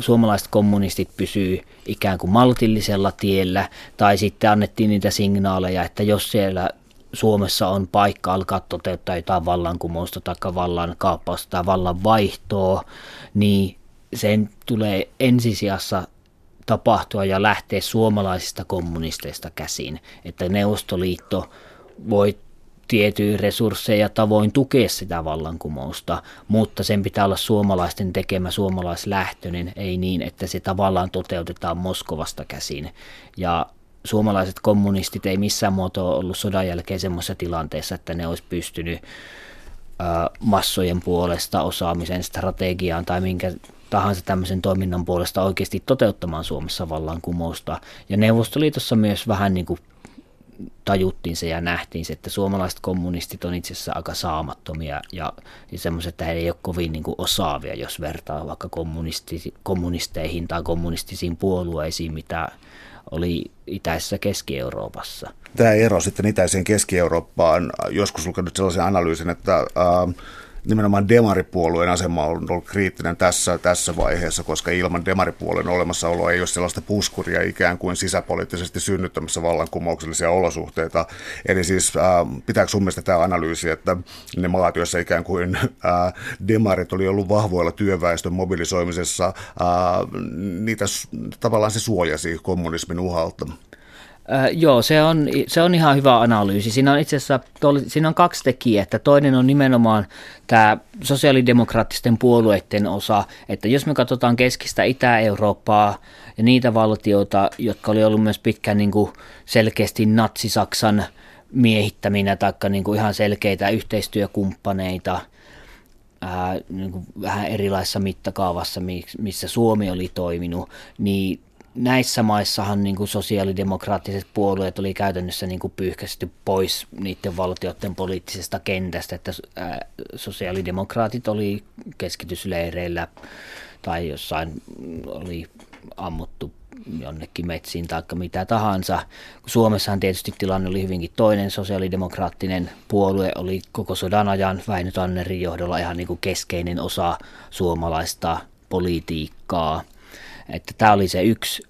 suomalaiset kommunistit pysyy ikään kuin maltillisella tiellä, tai sitten annettiin niitä signaaleja, että jos siellä Suomessa on paikka alkaa toteuttaa jotain vallankumousta tai vallankaappausta tai vallanvaihtoa, niin sen tulee ensisijassa tapahtua ja lähteä suomalaisista kommunisteista käsin, että Neuvostoliitto voi tiettyjä resursseja tavoin tukea sitä vallankumousta, mutta sen pitää olla suomalaisten tekemä, suomalaislähtöinen, ei niin, että se tavallaan toteutetaan Moskovasta käsin. Ja suomalaiset kommunistit ei missään muotoa ollut sodan jälkeen semmoisessa tilanteessa, että ne olisi pystynyt massojen puolesta osaamisen strategiaan tai minkä tahansa tämmöisen toiminnan puolesta oikeasti toteuttamaan Suomessa vallankumousta. Ja Neuvostoliitossa myös vähän niin kuin tajuttiin se ja nähtiin se, että suomalaiset kommunistit on itse asiassa aika saamattomia ja semmoiset, että he ei ole kovin niin kuin osaavia, jos vertaa vaikka kommunisteihin tai kommunistisiin puolueisiin, mitä oli itäisessä Keski-Euroopassa. Tämä ero sitten itäiseen Keski-Eurooppaan, joskus lukenut sellaisen analyysin, että nimenomaan demaripuolueen asema on ollut kriittinen tässä vaiheessa, koska ilman demaripuolueen olemassaoloa ei ole sellaista puskuria ikään kuin sisäpoliittisesti synnyttämässä vallankumouksellisia olosuhteita. Eli siis pitääkö sun mielestä tämä analyysi, että ne maat, joissa ikään kuin demarit oli ollut vahvoilla työväestön mobilisoimisessa, niitä tavallaan se suojasi kommunismin uhalta? Joo, se on ihan hyvä analyysi. Siinä on itse asiassa siinä on kaksi tekijää. Että toinen on nimenomaan tämä sosiaalidemokraattisten puolueiden osa, että jos me katsotaan keskistä Itä-Eurooppaa ja niitä valtioita, jotka oli ollut myös pitkään niin kuin selkeästi Natsi-Saksan miehittäminä tai niin kuin ihan selkeitä yhteistyökumppaneita, niin kuin vähän erilaisessa mittakaavassa, missä Suomi oli toiminut, niin näissä maissahan niin kuin sosiaalidemokraattiset puolueet oli käytännössä niin kuin pyyhkästy pois niiden valtioiden poliittisesta kentästä, että sosiaalidemokraatit oli keskitysleireillä tai jossain oli ammuttu jonnekin metsiin tai mitä tahansa. Suomessahan tietysti tilanne oli hyvinkin toinen. Sosiaalidemokraattinen puolue oli koko sodan ajan Väinö Tannerin johdolla ihan niin kuin keskeinen osa suomalaista politiikkaa. Että tämä oli se yksi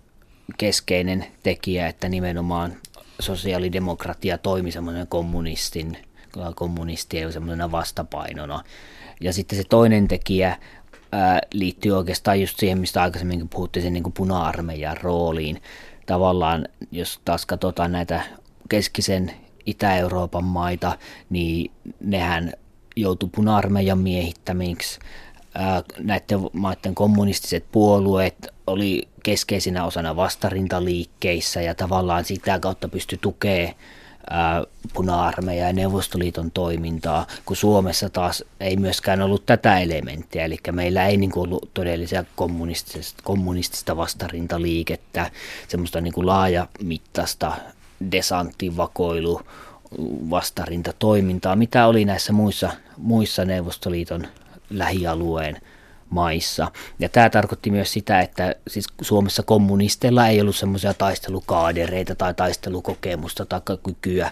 keskeinen tekijä, että nimenomaan sosiaalidemokratia toimi semmoinen kommunistien semmoisena vastapainona. Ja sitten se toinen tekijä liittyy oikeastaan just siihen, mistä aikaisemmin puhuttiin, sen niin kuin puna-armeijan rooliin. Tavallaan, jos taas katsotaan näitä keskisen Itä-Euroopan maita, niin nehän joutui puna-armeijan miehittämiksi. Näiden maiden kommunistiset puolueet oli keskeisinä osana vastarintaliikkeissä ja tavallaan sitä kautta pystyi tukemaan puna-armeijaa ja Neuvostoliiton toimintaa, kun Suomessa taas ei myöskään ollut tätä elementtiä, eli meillä ei niin kuin ollut todellisia kommunistista vastarintaliikettä, semmoista niin kuin laajamittaista desanttivakoilu vastarintatoimintaa, mitä oli näissä muissa Neuvostoliiton lähialueen maissa. Ja tämä tarkoitti myös sitä, että siis Suomessa kommunisteilla ei ollut semmoisia taistelukaadereita tai taistelukokemusta tai kykyä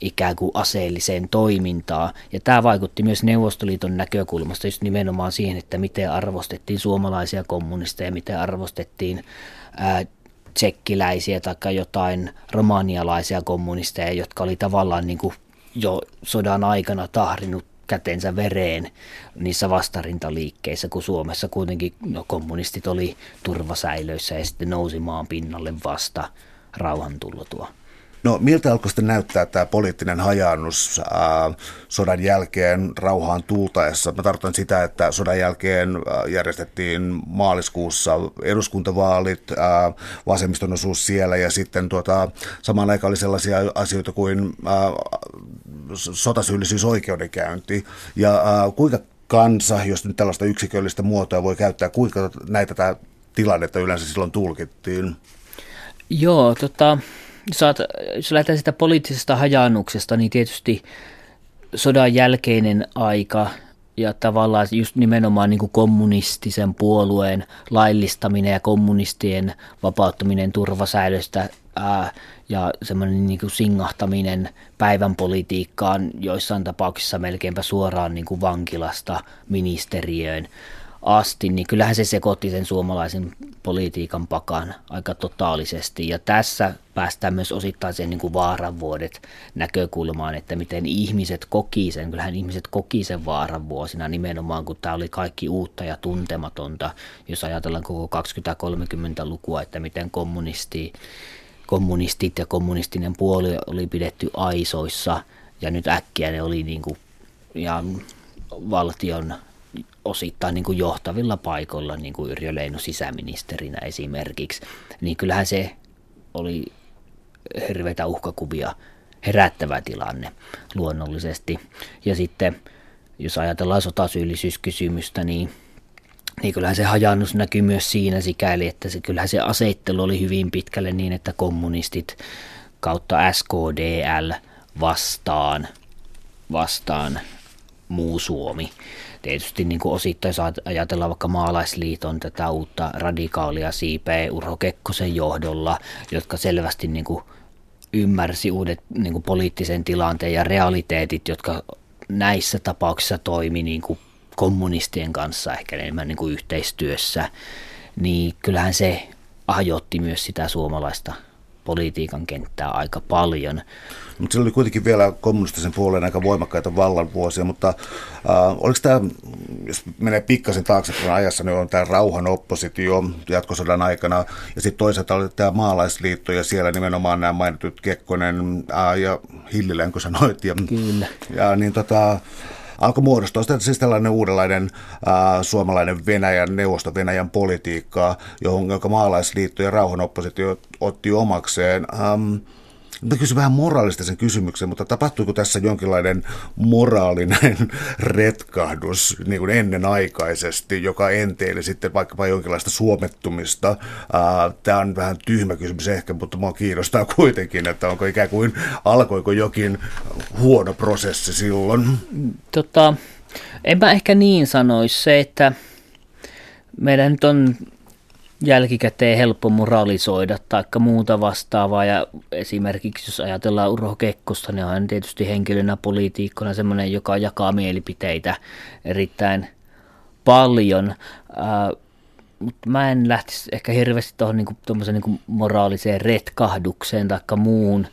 ikään kuin aseelliseen toimintaan. Ja tämä vaikutti myös Neuvostoliiton näkökulmasta just nimenomaan siihen, että miten arvostettiin suomalaisia kommunisteja, miten arvostettiin tsekkiläisiä tai jotain romanialaisia kommunisteja, jotka oli tavallaan niin kuin jo sodan aikana tahrinut kätensä vereen niissä vastarintaliikkeissä, kun Suomessa kuitenkin kommunistit oli turvasäilöissä ja sitten nousi maan pinnalle vasta rauhan tultua. No miltä alkoi sitten näyttää tämä poliittinen hajaannus sodan jälkeen rauhaan tultaessa? Mä tarkoitan sitä, että sodan jälkeen järjestettiin maaliskuussa eduskuntavaalit, vasemmiston osuus siellä ja sitten samaan aikaan oli sellaisia asioita kuin sotasyyllisyysoikeudenkäynti ja kuinka kansa, jos nyt tällaista yksiköllistä muotoa voi käyttää, kuinka näitä tämä tilannetta yleensä silloin tulkittiin? Joo, jos lähdetään sitä poliittisesta hajaannuksesta, niin tietysti sodan jälkeinen aika ja tavallaan just nimenomaan niin kuin kommunistisen puolueen laillistaminen ja kommunistien vapauttaminen turvasäilöstä ja semmoinen niin kuin singahtaminen päivänpolitiikkaan, joissain tapauksissa melkeinpä suoraan niin kuin vankilasta ministeriöön asti, niin kyllähän se sekoitti sen suomalaisen politiikan pakan aika totaalisesti. Ja tässä päästään myös osittain sen niin kuin vaaranvuodet näkökulmaan, että miten ihmiset koki sen. Kyllähän ihmiset koki sen vaaranvuosina nimenomaan, kun tämä oli kaikki uutta ja tuntematonta, jos ajatellaan koko 20-30-lukua, että miten kommunistit ja kommunistinen puolue oli pidetty aisoissa ja nyt äkkiä ne oli niin kuin ihan valtion osittain niin kuin johtavilla paikoilla, niin kuin Yrjö Leino sisäministerinä esimerkiksi, niin kyllähän se oli hirveitä uhkakuvia herättävä tilanne luonnollisesti. Ja sitten, jos ajatellaan sotasyyllisyyskysymystä, niin niin kyllähän se hajannus näkyi myös siinä sikäli, että se, kyllähän se asettelu oli hyvin pitkälle niin, että kommunistit kautta SKDL vastaan muu Suomi. Tietysti niin kuin osittain saa ajatella vaikka Maalaisliiton tätä uutta radikaalia siipeä Urho Kekkosen johdolla, jotka selvästi niin kuin ymmärsi uudet niin kuin poliittisen tilanteen ja realiteetit, jotka näissä tapauksissa toimi niin kuin kommunistien kanssa ehkä enemmän niin kuin yhteistyössä, niin kyllähän se hajotti myös sitä suomalaista politiikan kenttää aika paljon. Mutta se oli kuitenkin vielä kommunistisen puoleen aika voimakkaita vallanvuosia, mutta oliko tämä, jos menee pikkasen taaksepäin ajassa, niin on tämä rauhan oppositio jatkosodan aikana, ja sitten toisaalta oli tämä maalaisliitto, ja siellä nimenomaan nämä mainitut Kekkonen ja Hillilän, kun sanoit, ja niin alkoi muodostua siis tällainen uudenlainen suomalainen Venäjän, neuvosto-Venäjän politiikkaa, jonka maalaisliitto ja rauhanoppositio otti omakseen. Kysyn vähän moraalistisen kysymyksen, mutta tapahtuiko tässä jonkinlainen moraalinen retkahdus niin kuin ennenaikaisesti, joka enteili sitten vaikkapa jonkinlaista suomettumista? Tämä on vähän tyhmä kysymys ehkä, mutta minua kiinnostaa kuitenkin, että onko ikään kuin, alkoiko jokin huono prosessi silloin? Enpä ehkä niin sanoisi se, että meidän nyt on jälkikäteen helppo moralisoida tai muuta vastaavaa, ja esimerkiksi jos ajatellaan Urho Kekkosta, niin hän tietysti henkilönä, poliitikkona semmoinen, joka jakaa mielipiteitä erittäin paljon, mutta mä en lähtisi ehkä hirveästi tuohon niin moraaliseen retkahdukseen tai muuhun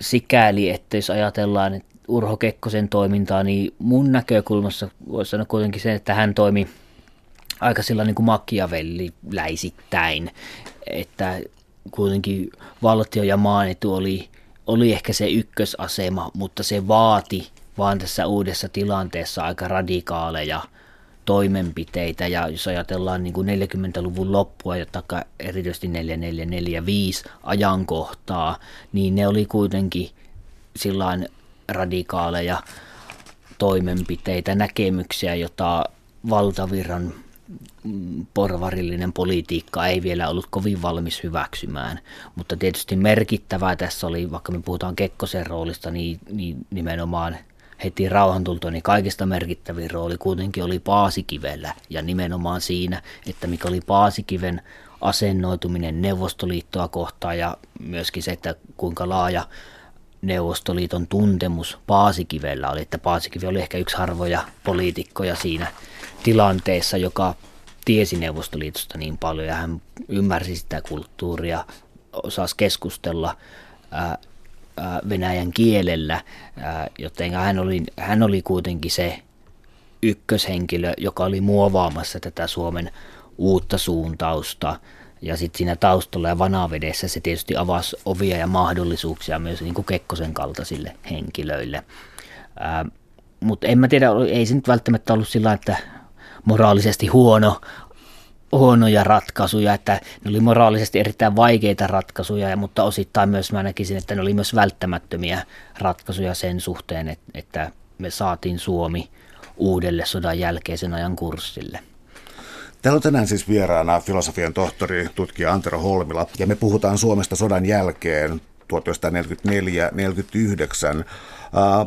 sikäli, että jos ajatellaan että Urho Kekkosen toimintaa, niin mun näkökulmassa voisi sanoa kuitenkin sen, että hän toimi aika sillä niin kuin makiavelliläisittäin, että kuitenkin valtio ja maanetu oli ehkä se ykkösasema, mutta se vaati vaan tässä uudessa tilanteessa aika radikaaleja toimenpiteitä, ja jos ajatellaan niin kuin 40-luvun loppua ja erityisesti 44-45 ajankohtaa, niin ne oli kuitenkin sillain radikaaleja toimenpiteitä, näkemyksiä, jota valtavirran porvarillinen politiikka ei vielä ollut kovin valmis hyväksymään, mutta tietysti merkittävää tässä oli, vaikka me puhutaan Kekkosen roolista, niin nimenomaan heti rauhan tultua, niin kaikista merkittävin rooli kuitenkin oli Paasikivellä, ja nimenomaan siinä, että mikä oli Paasikiven asennoituminen Neuvostoliittoa kohtaan, ja myöskin se, että kuinka laaja Neuvostoliiton tuntemus Paasikivellä oli, että Paasikivi oli ehkä yksi harvoja poliitikkoja siinä tilanteessa, joka tiesi Neuvostoliitosta niin paljon, ja hän ymmärsi sitä kulttuuria, osasi keskustella venäjän kielellä, joten hän oli kuitenkin se ykköshenkilö, joka oli muovaamassa tätä Suomen uutta suuntausta, ja sitten siinä taustalla ja vanavedessä se tietysti avasi ovia ja mahdollisuuksia myös niin kuin Kekkosen kaltaisille henkilöille. Mutta en mä tiedä, ei se nyt välttämättä ollut sillä lailla, että moraalisesti huonoja ratkaisuja, että ne oli moraalisesti erittäin vaikeita ratkaisuja, mutta osittain myös mä näkisin, että ne oli myös välttämättömiä ratkaisuja sen suhteen, että me saatiin Suomi uudelle sodan jälkeisen ajan kurssille. Täällä on tänään siis vieraana filosofian tohtori, tutkija Antero Holmila, ja me puhutaan Suomesta sodan jälkeen 1944-1949.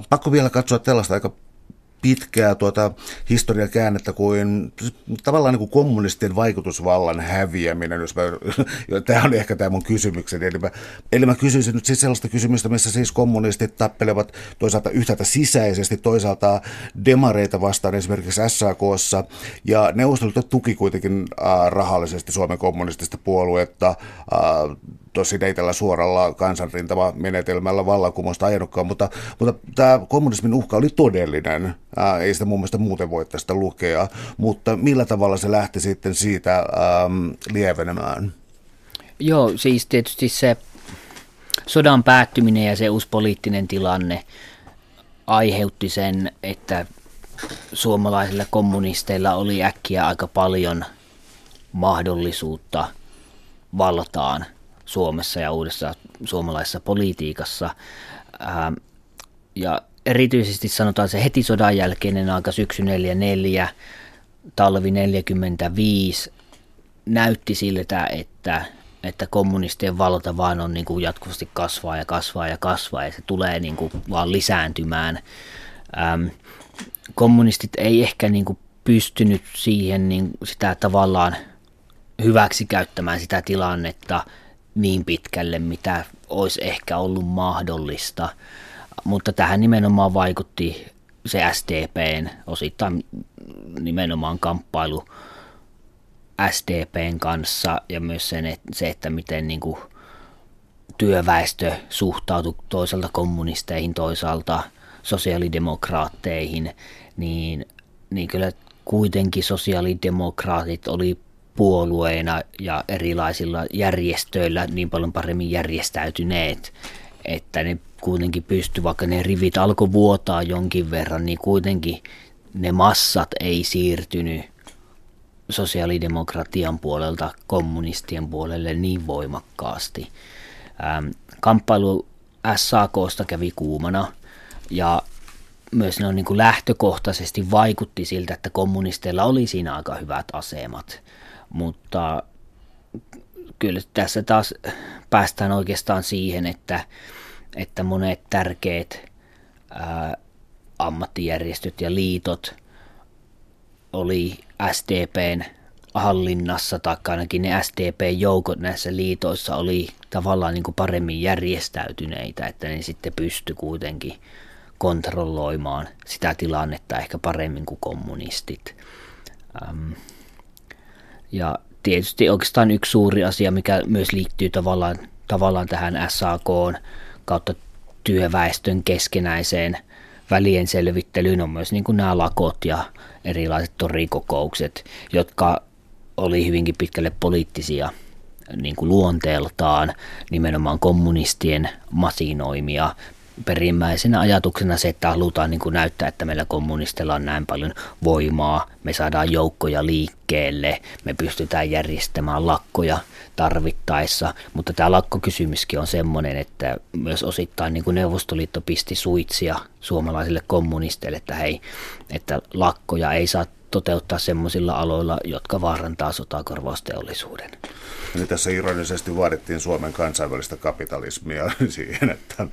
Pakko vielä katsoa tällaista aika pitkää historian käännettä kuin tavallaan niin kuin kommunistien vaikutusvallan häviäminen. Tämä on ehkä tämä mun kysymykseni. Eli mä kysyisin nyt siis sellaista kysymystä, missä siis kommunistit tappelevat toisaalta yhtäältä sisäisesti, toisaalta demareita vastaan esimerkiksi SAK:ssa. Ja Neuvostoliitto tuki kuitenkin rahallisesti Suomen kommunistista puoluetta. Tosin ei tällä suoralla kansanrintama-menetelmällä vallankumousta ajanutkaan, mutta tämä kommunismin uhka oli todellinen. Ei sitä mun mielestä muuten voi tästä lukea, mutta millä tavalla se lähti sitten siitä lievenemään? Joo, siis tietysti se sodan päättyminen ja se uusi poliittinen tilanne aiheutti sen, että suomalaisilla kommunisteilla oli äkkiä aika paljon mahdollisuutta valtaan Suomessa ja uudessa suomalaisessa politiikassa. Ja erityisesti sanotaan se heti sodan jälkeinen aika syksy 44, talvi 45 näytti siltä, että kommunistien valta vaan on niin kuin jatkuvasti kasvaa ja se tulee niin kuin vaan lisääntymään. Kommunistit ei ehkä niin kuin pystynyt siihen niin sitä tavallaan hyväksi käyttämään sitä tilannetta niin pitkälle, mitä olisi ehkä ollut mahdollista, mutta tähän nimenomaan vaikutti se SDPn osittain nimenomaan kamppailu SDPn kanssa ja myös se, että miten niin kuin työväestö suhtautui toisaalta kommunisteihin, toisaalta sosiaalidemokraatteihin, niin kyllä kuitenkin sosiaalidemokraatit oli puolueena ja erilaisilla järjestöillä niin paljon paremmin järjestäytyneet, että ne kuitenkin pysty, vaikka ne rivit alkoi vuotaa jonkin verran, niin kuitenkin ne massat ei siirtynyt sosiaalidemokratian puolelta kommunistien puolelle niin voimakkaasti. Kamppailu SAK:sta kävi kuumana ja myös ne on niin kuin lähtökohtaisesti vaikutti siltä, että kommunisteilla oli siinä aika hyvät asemat, mutta kyllä tässä taas päästään oikeastaan siihen, että monet tärkeät ammattijärjestöt ja liitot oli SDPn hallinnassa, tai ainakin ne SDP-joukot näissä liitoissa oli tavallaan niin kuin paremmin järjestäytyneitä, että ne sitten pystyi kuitenkin kontrolloimaan sitä tilannetta ehkä paremmin kuin kommunistit. Ja tietysti oikeastaan yksi suuri asia, mikä myös liittyy tavallaan tähän SAK:n kautta työväestön keskenäiseen välien selvittelyyn, on myös niin kuin nämä lakot ja erilaiset torikokoukset, jotka oli hyvinkin pitkälle poliittisia niin kuin luonteeltaan, nimenomaan kommunistien masinoimia. Perimmäisenä ajatuksena se, että halutaan niin kuin näyttää, että meillä kommunistilla on näin paljon voimaa, me saadaan joukkoja liikkeelle, me pystytään järjestämään lakkoja tarvittaessa, mutta tämä lakkokysymyskin on semmoinen, että myös osittain niin kuin Neuvostoliitto pisti suitsia suomalaisille kommunisteille, että hei, että lakkoja ei saa toteuttaa semmoisilla aloilla, jotka vaarantaa sotakorvausteollisuuden. Eli tässä ironisesti vaadittiin Suomen kansainvälistä kapitalismia siihen, että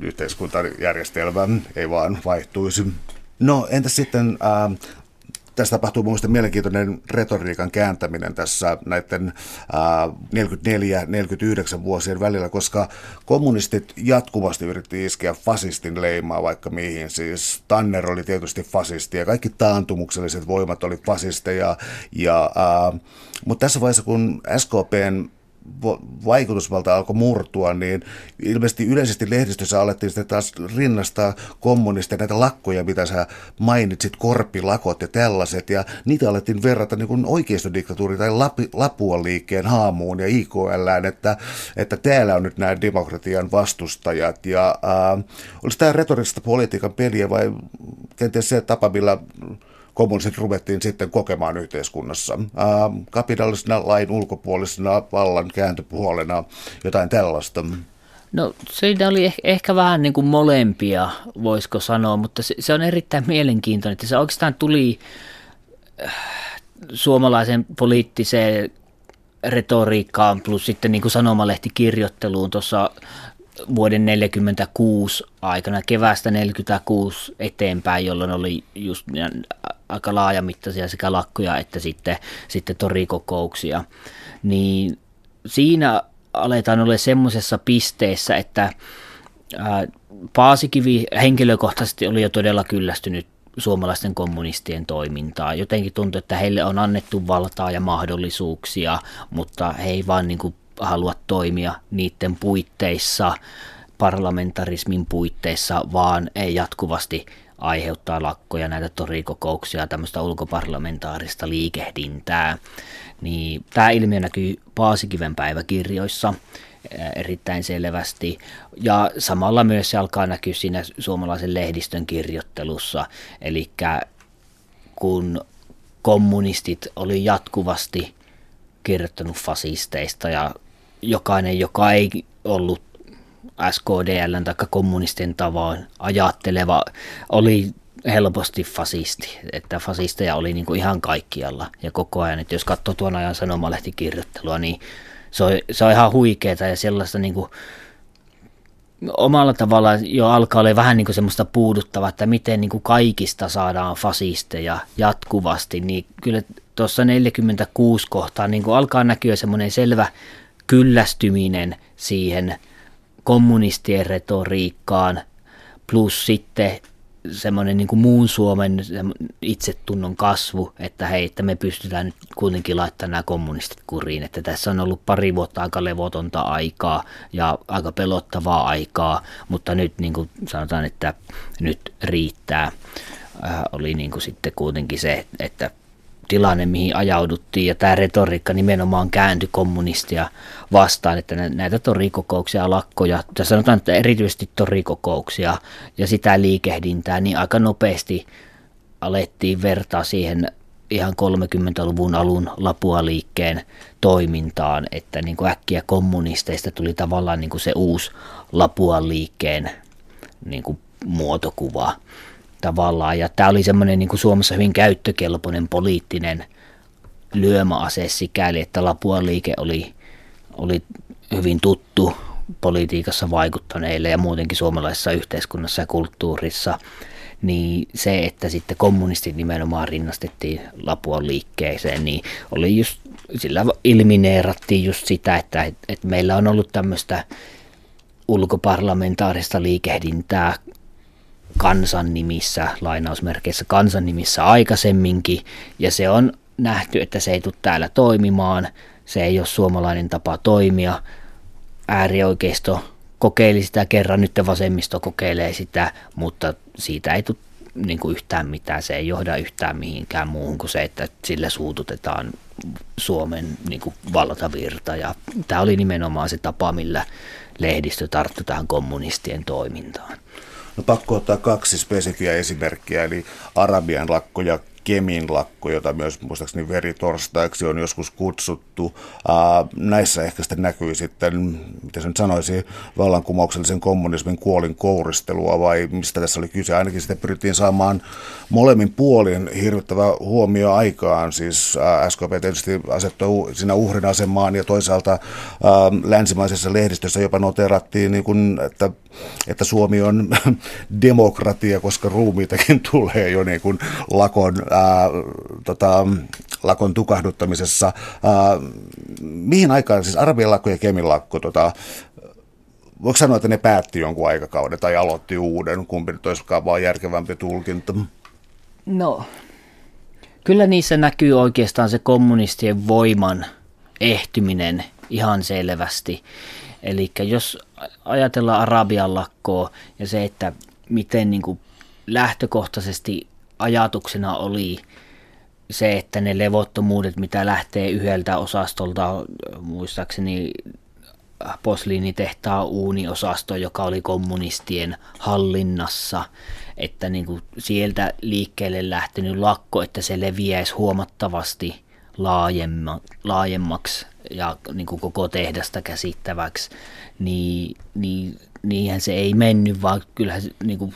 yhteiskuntajärjestelmä ei vaan vaihtuisi. No entäs sitten, tässä tapahtuu mielestäni mielenkiintoinen retoriikan kääntäminen tässä näiden 44-49 vuosien välillä, koska kommunistit jatkuvasti yritti iskeä fasistin leimaa vaikka mihin. Siis Tanner oli tietysti fasisti ja kaikki taantumukselliset voimat oli fasisteja. Mutta tässä vaiheessa, kun SKPn vaikutusvalta alkoi murtua, niin ilmeisesti yleisesti lehdistössä alettiin sitten taas rinnastaa kommunisteja, näitä lakkoja, mitä sä mainitsit, korpilakot ja tällaiset, ja niitä alettiin verrata niin kuin oikeistodiktatuuri tai Lapuan liikkeen haamuun ja IKLään, että täällä on nyt nämä demokratian vastustajat, ja olisi tämä retorista politiikan peliä vai kenties se tapa, millä kommunistit ruvettiin sitten kokemaan yhteiskunnassa kapitalistina, lain ulkopuolisena, vallan kääntöpuolena, jotain tällaista. No siitä oli ehkä vähän niin kuin molempia, voisiko sanoa, mutta se on erittäin mielenkiintoinen, että se oikeastaan tuli suomalaisen poliittiseen retoriikkaan plus sitten niin kuin sanomalehtikirjoitteluun tuossa vuoden 1946 aikana, keväästä 1946 eteenpäin, jolloin oli just aika laajamittaisia sekä lakkoja että sitten torikokouksia, niin siinä aletaan olla semmoisessa pisteessä, että Paasikivi henkilökohtaisesti oli jo todella kyllästynyt suomalaisten kommunistien toimintaa. Jotenkin tuntui, että heille on annettu valtaa ja mahdollisuuksia, mutta he ei vaan niin kuin halua toimia niiden puitteissa, parlamentarismin puitteissa, vaan ei jatkuvasti aiheuttaa lakkoja, näitä torikokouksia, tämmöistä ulkoparlamentaarista liikehdintää. Niin, tämä ilmiö näkyy Paasikiven päiväkirjoissa erittäin selvästi, ja samalla myös se alkaa näkyä siinä suomalaisen lehdistön kirjoittelussa, eli kun kommunistit oli jatkuvasti kirjoittanut fasisteista ja jokainen, joka ei ollut SKDL:n tai kommunisten tavoin ajatteleva, oli helposti fasisti, että fasisteja oli niin kuin ihan kaikkialla ja koko ajan, että jos katsoo tuon ajan sanomalehtikirjoittelua, niin se on ihan huikeeta ja sellaista niin kuin omalla tavallaan jo alkaa olla vähän niin kuin semmoista puuduttavaa, että miten niin kuin kaikista saadaan fasisteja jatkuvasti, niin kyllä tuossa 46 kohtaa niin kuin alkaa näkyä semmoinen selvä kyllästyminen siihen kommunistien retoriikkaan, plus sitten semmoinen niin kuin muun Suomen itsetunnon kasvu, että hei, että me pystytään nyt kuitenkin laittamaan nämä kommunistit kuriin, että tässä on ollut 2 vuotta aika levotonta aikaa ja aika pelottavaa aikaa, mutta nyt niin kuin sanotaan, että nyt riittää. Oli niin kuin sitten kuitenkin se, että tilanne, mihin ajauduttiin, ja tämä retoriikka nimenomaan kääntyi kommunistia vastaan, että näitä torikokouksia, lakkoja, tai sanotaan, että erityisesti torikokouksia ja sitä liikehdintää, niin aika nopeasti alettiin vertaa siihen ihan 30-luvun alun Lapua-liikkeen toimintaan, että niin kuin äkkiä kommunisteista tuli tavallaan niin kuin se uusi Lapua-liikkeen niin kuin muotokuva. Tavallaan. Ja tämä oli semmoinen niin kuin Suomessa hyvin käyttökelpoinen poliittinen lyömäase sikäli, että Lapua-liike oli hyvin tuttu politiikassa vaikuttaneille ja muutenkin suomalaisessa yhteiskunnassa ja kulttuurissa, niin se, että sitten kommunistit nimenomaan rinnastettiin Lapua-liikkeeseen, niin oli just, sillä ilmineerattiin just sitä, että meillä on ollut tämmöistä ulkoparlamentaarista liikehdintää kansan nimissä, lainausmerkeissä kansan nimissä aikaisemminkin, ja se on nähty, että se ei tule täällä toimimaan, se ei ole suomalainen tapa toimia, äärioikeisto kokeili sitä kerran, nyt vasemmisto kokeilee sitä, mutta siitä ei tule niin kuin yhtään mitään, se ei johda yhtään mihinkään muuhun kuin se, että sillä suututetaan Suomen niin kuin valtavirta, ja tämä oli nimenomaan se tapa, millä lehdistö tarttui tähän kommunistien toimintaan. No, pakko ottaa 2 spesifiä esimerkkiä, eli Arabian lakko ja Kemin lakko, jota myös muistaakseni veritorstaiksi on joskus kutsuttu. Näissä ehkä sitten näkyy sitten, mitä se nyt sanoisi, vallankumouksellisen kommunismin kuolin kouristelua, vai mistä tässä oli kyse. Ainakin sitten pyrittiin saamaan molemmin puolin hirvittävä huomio aikaan. Siis SKP tietysti asettui siinä uhrin asemaan, ja toisaalta länsimaisessa lehdistössä jopa noterattiin, niin kuin, että Suomi on demokratia, koska ruumiitakin tulee jo niin kuin lakon tukahduttamisessa. Mihin aikaan siis Arabian lakko ja Kemin lakko, voiko sanoa, että ne päätti jonkun aikakauden tai aloitti uuden, kumpi nyt olisikaan vaan järkevämpi tulkinta? No, kyllä niissä näkyy oikeastaan se kommunistien voiman ehtyminen ihan selvästi. Eli jos ajatellaan Arabian lakkoa ja se, että miten niin kuin lähtökohtaisesti ajatuksena oli se, että ne levottomuudet, mitä lähtee yhdeltä osastolta, muistaakseni posliinitehtaan uuniosasto, joka oli kommunistien hallinnassa, että niin kuin sieltä liikkeelle lähtenyt lakko, että se leviäisi huomattavasti laajemmaksi ja niin kuin koko tehdasta käsittäväksi, niinhän se ei mennyt, vaan kyllähän niin kuin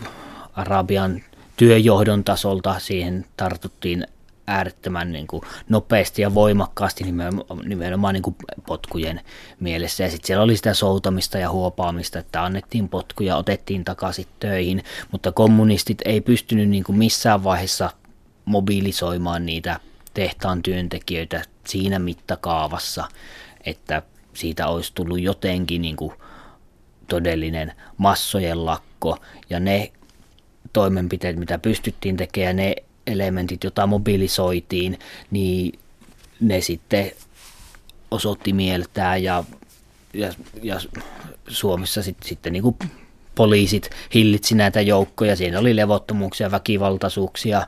Arabian työjohdon tasolta siihen tartuttiin äärettömän niin kuin nopeasti ja voimakkaasti nimenomaan niin kuin potkujen mielessä. Ja sitten siellä oli sitä soutamista ja huopaamista, että annettiin potkuja, otettiin takaisin töihin, mutta kommunistit ei pystynyt niin kuin missään vaiheessa mobilisoimaan niitä tehtaan työntekijöitä siinä mittakaavassa, että siitä olisi tullut jotenkin niin kuin todellinen massojen lakko, ja ne toimenpiteet, mitä pystyttiin tekemään, ne elementit, joita mobilisoitiin, niin ne sitten osoitti mieltään, ja Suomessa sitten niin kuin poliisit hillitsi näitä joukkoja, siinä oli levottomuuksia, väkivaltaisuuksia,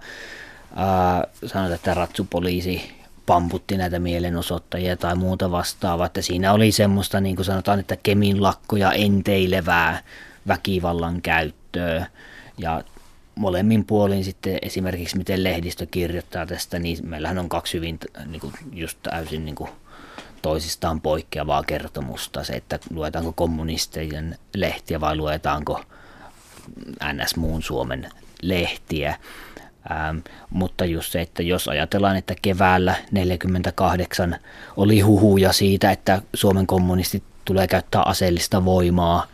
sanotaan, että ratsupoliisi pamputti näitä mielenosoittajia tai muuta vastaavaa, että siinä oli semmoista, niin kuin sanotaan, että Kemin lakkoja enteilevää väkivallan käyttöä, ja molemmin puolin sitten esimerkiksi miten lehdistö kirjoittaa tästä, niin meillähän on 2 hyvin niin kuin just täysin niin kuin toisistaan poikkeavaa kertomusta. Se, että luetaanko kommunistien lehtiä vai luetaanko NS muun Suomen lehtiä. Mutta just se, että jos ajatellaan, että keväällä 1948 oli huhuja siitä, että Suomen kommunistit tulee käyttää aseellista voimaa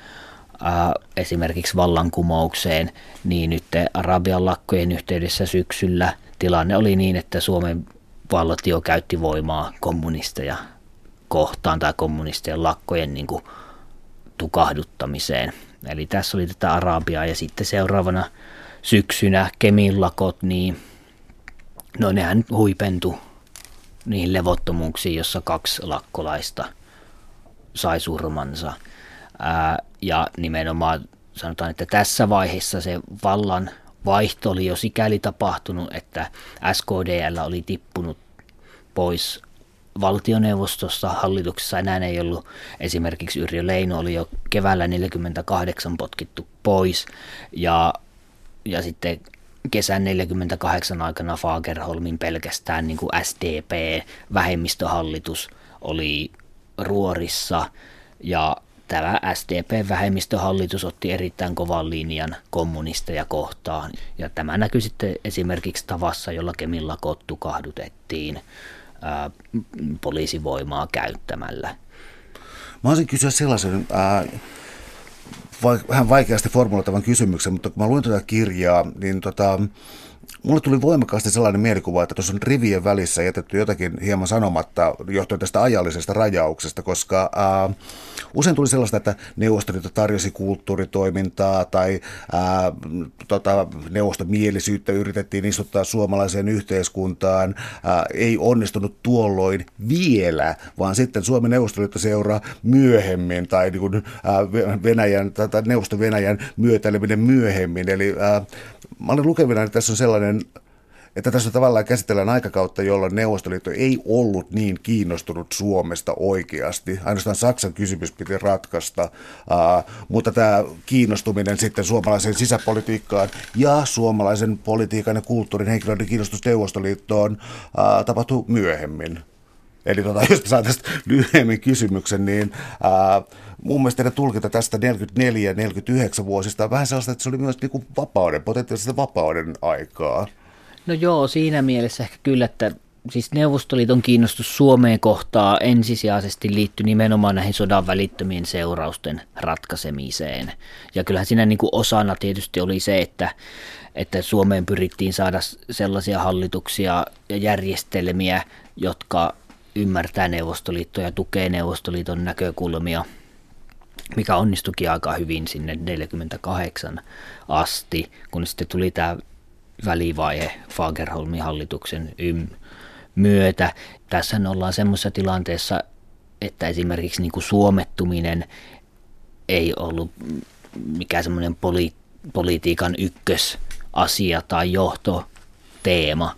esimerkiksi vallankumoukseen, niin nyt Arabian lakkojen yhteydessä syksyllä tilanne oli niin, että Suomen valtio käytti voimaa kommunisteja kohtaan tai kommunistien lakkojen niin kuin tukahduttamiseen. Eli tässä oli tätä Arabiaa ja sitten seuraavana syksynä Kemin lakot, niin no nehän huipentui niihin levottomuuksiin, jossa 2 lakkolaista sai surmansa. Ja nimenomaan sanotaan, että tässä vaiheessa se vallan vaihto oli jo sikäli tapahtunut, että SKDL oli tippunut pois valtioneuvostossa, hallituksessa enää ei ollut. Esimerkiksi Yrjö Leino oli jo keväällä 1948 potkittu pois ja sitten kesän 1948 aikana Fagerholmin pelkästään niin kuin SDP, vähemmistöhallitus oli ruorissa ja tämä SDP-vähemmistöhallitus otti erittäin kovan linjan kommunisteja kohtaan. Ja tämä näkyy sitten esimerkiksi tavassa, jolla Kemin lakot tukahdutettiin poliisivoimaa käyttämällä. Mä olisin kysyä sellaisen vähän vaikeasti formuloitavan kysymyksen, mutta kun mä luin tätä kirjaa, niin mulle tuli voimakkaasti sellainen mielikuva, että tuossa on rivien välissä jätetty jotakin hieman sanomatta johtuen tästä ajallisesta rajauksesta, koska usein tuli sellaista, että Neuvostoliitto tarjosi kulttuuritoimintaa tai neuvostomielisyyttä yritettiin istuttaa suomalaiseen yhteiskuntaan. Ei onnistunut tuolloin vielä, vaan sitten Suomi–Neuvostoliitto-seura myöhemmin tai niin kuin, Venäjän, tai Neuvosto-Venäjän myötäileminen myöhemmin. Eli mä olen lukevina, että tässä on sellainen, että tässä tavallaan käsitellään aikakautta, jolloin Neuvostoliitto ei ollut niin kiinnostunut Suomesta oikeasti. Ainoastaan Saksan kysymys piti ratkaista, mutta tämä kiinnostuminen sitten suomalaiseen sisäpolitiikkaan ja suomalaisen politiikan ja kulttuurin henkilöiden kiinnostus Neuvostoliittoon tapahtui myöhemmin. Eli jos saan tästä lyhyemmin kysymyksen, niin mun mielestä teidän tulkinta tästä 44–49 vuosista on vähän sellaista, että se oli myös niin kuin vapauden, potentiaalista vapauden aikaa. No joo, siinä mielessä ehkä kyllä, että siis Neuvostoliiton kiinnostus Suomeen kohtaa ensisijaisesti liittyi nimenomaan näihin sodan välittömien seurausten ratkaisemiseen. Ja kyllähän siinä niin kuin osana tietysti oli se, että Suomeen pyrittiin saada sellaisia hallituksia ja järjestelmiä, jotka ymmärtää Neuvostoliittoa ja tukee Neuvostoliiton näkökulmia, mikä onnistuikin aika hyvin sinne 1948 asti, kun sitten tuli tämä välivaihe Fagerholmin hallituksen myötä. Tässähän ollaan semmoisessa tilanteessa, että esimerkiksi niin kuin suomettuminen ei ollut mikään semmoinen politiikan ykkösasia tai johtoteema.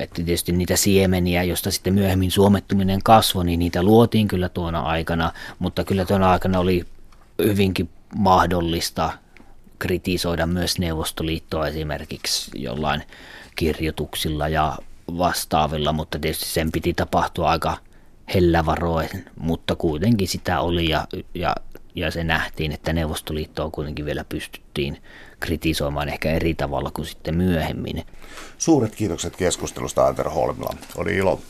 Että tietysti niitä siemeniä, josta sitten myöhemmin suomettuminen kasvoi, niin niitä luotiin kyllä tuona aikana, mutta kyllä tuona aikana oli hyvinkin mahdollista kritisoida myös Neuvostoliittoa esimerkiksi jollain kirjoituksilla ja vastaavilla, mutta tietysti sen piti tapahtua aika hellävaroen, mutta kuitenkin sitä oli ja se nähtiin, että Neuvostoliittoa kuitenkin vielä pystyttiin kritisoimaan ehkä eri tavalla kuin sitten myöhemmin. Suuret kiitokset keskustelusta, Antero Holmila. Oli ilo.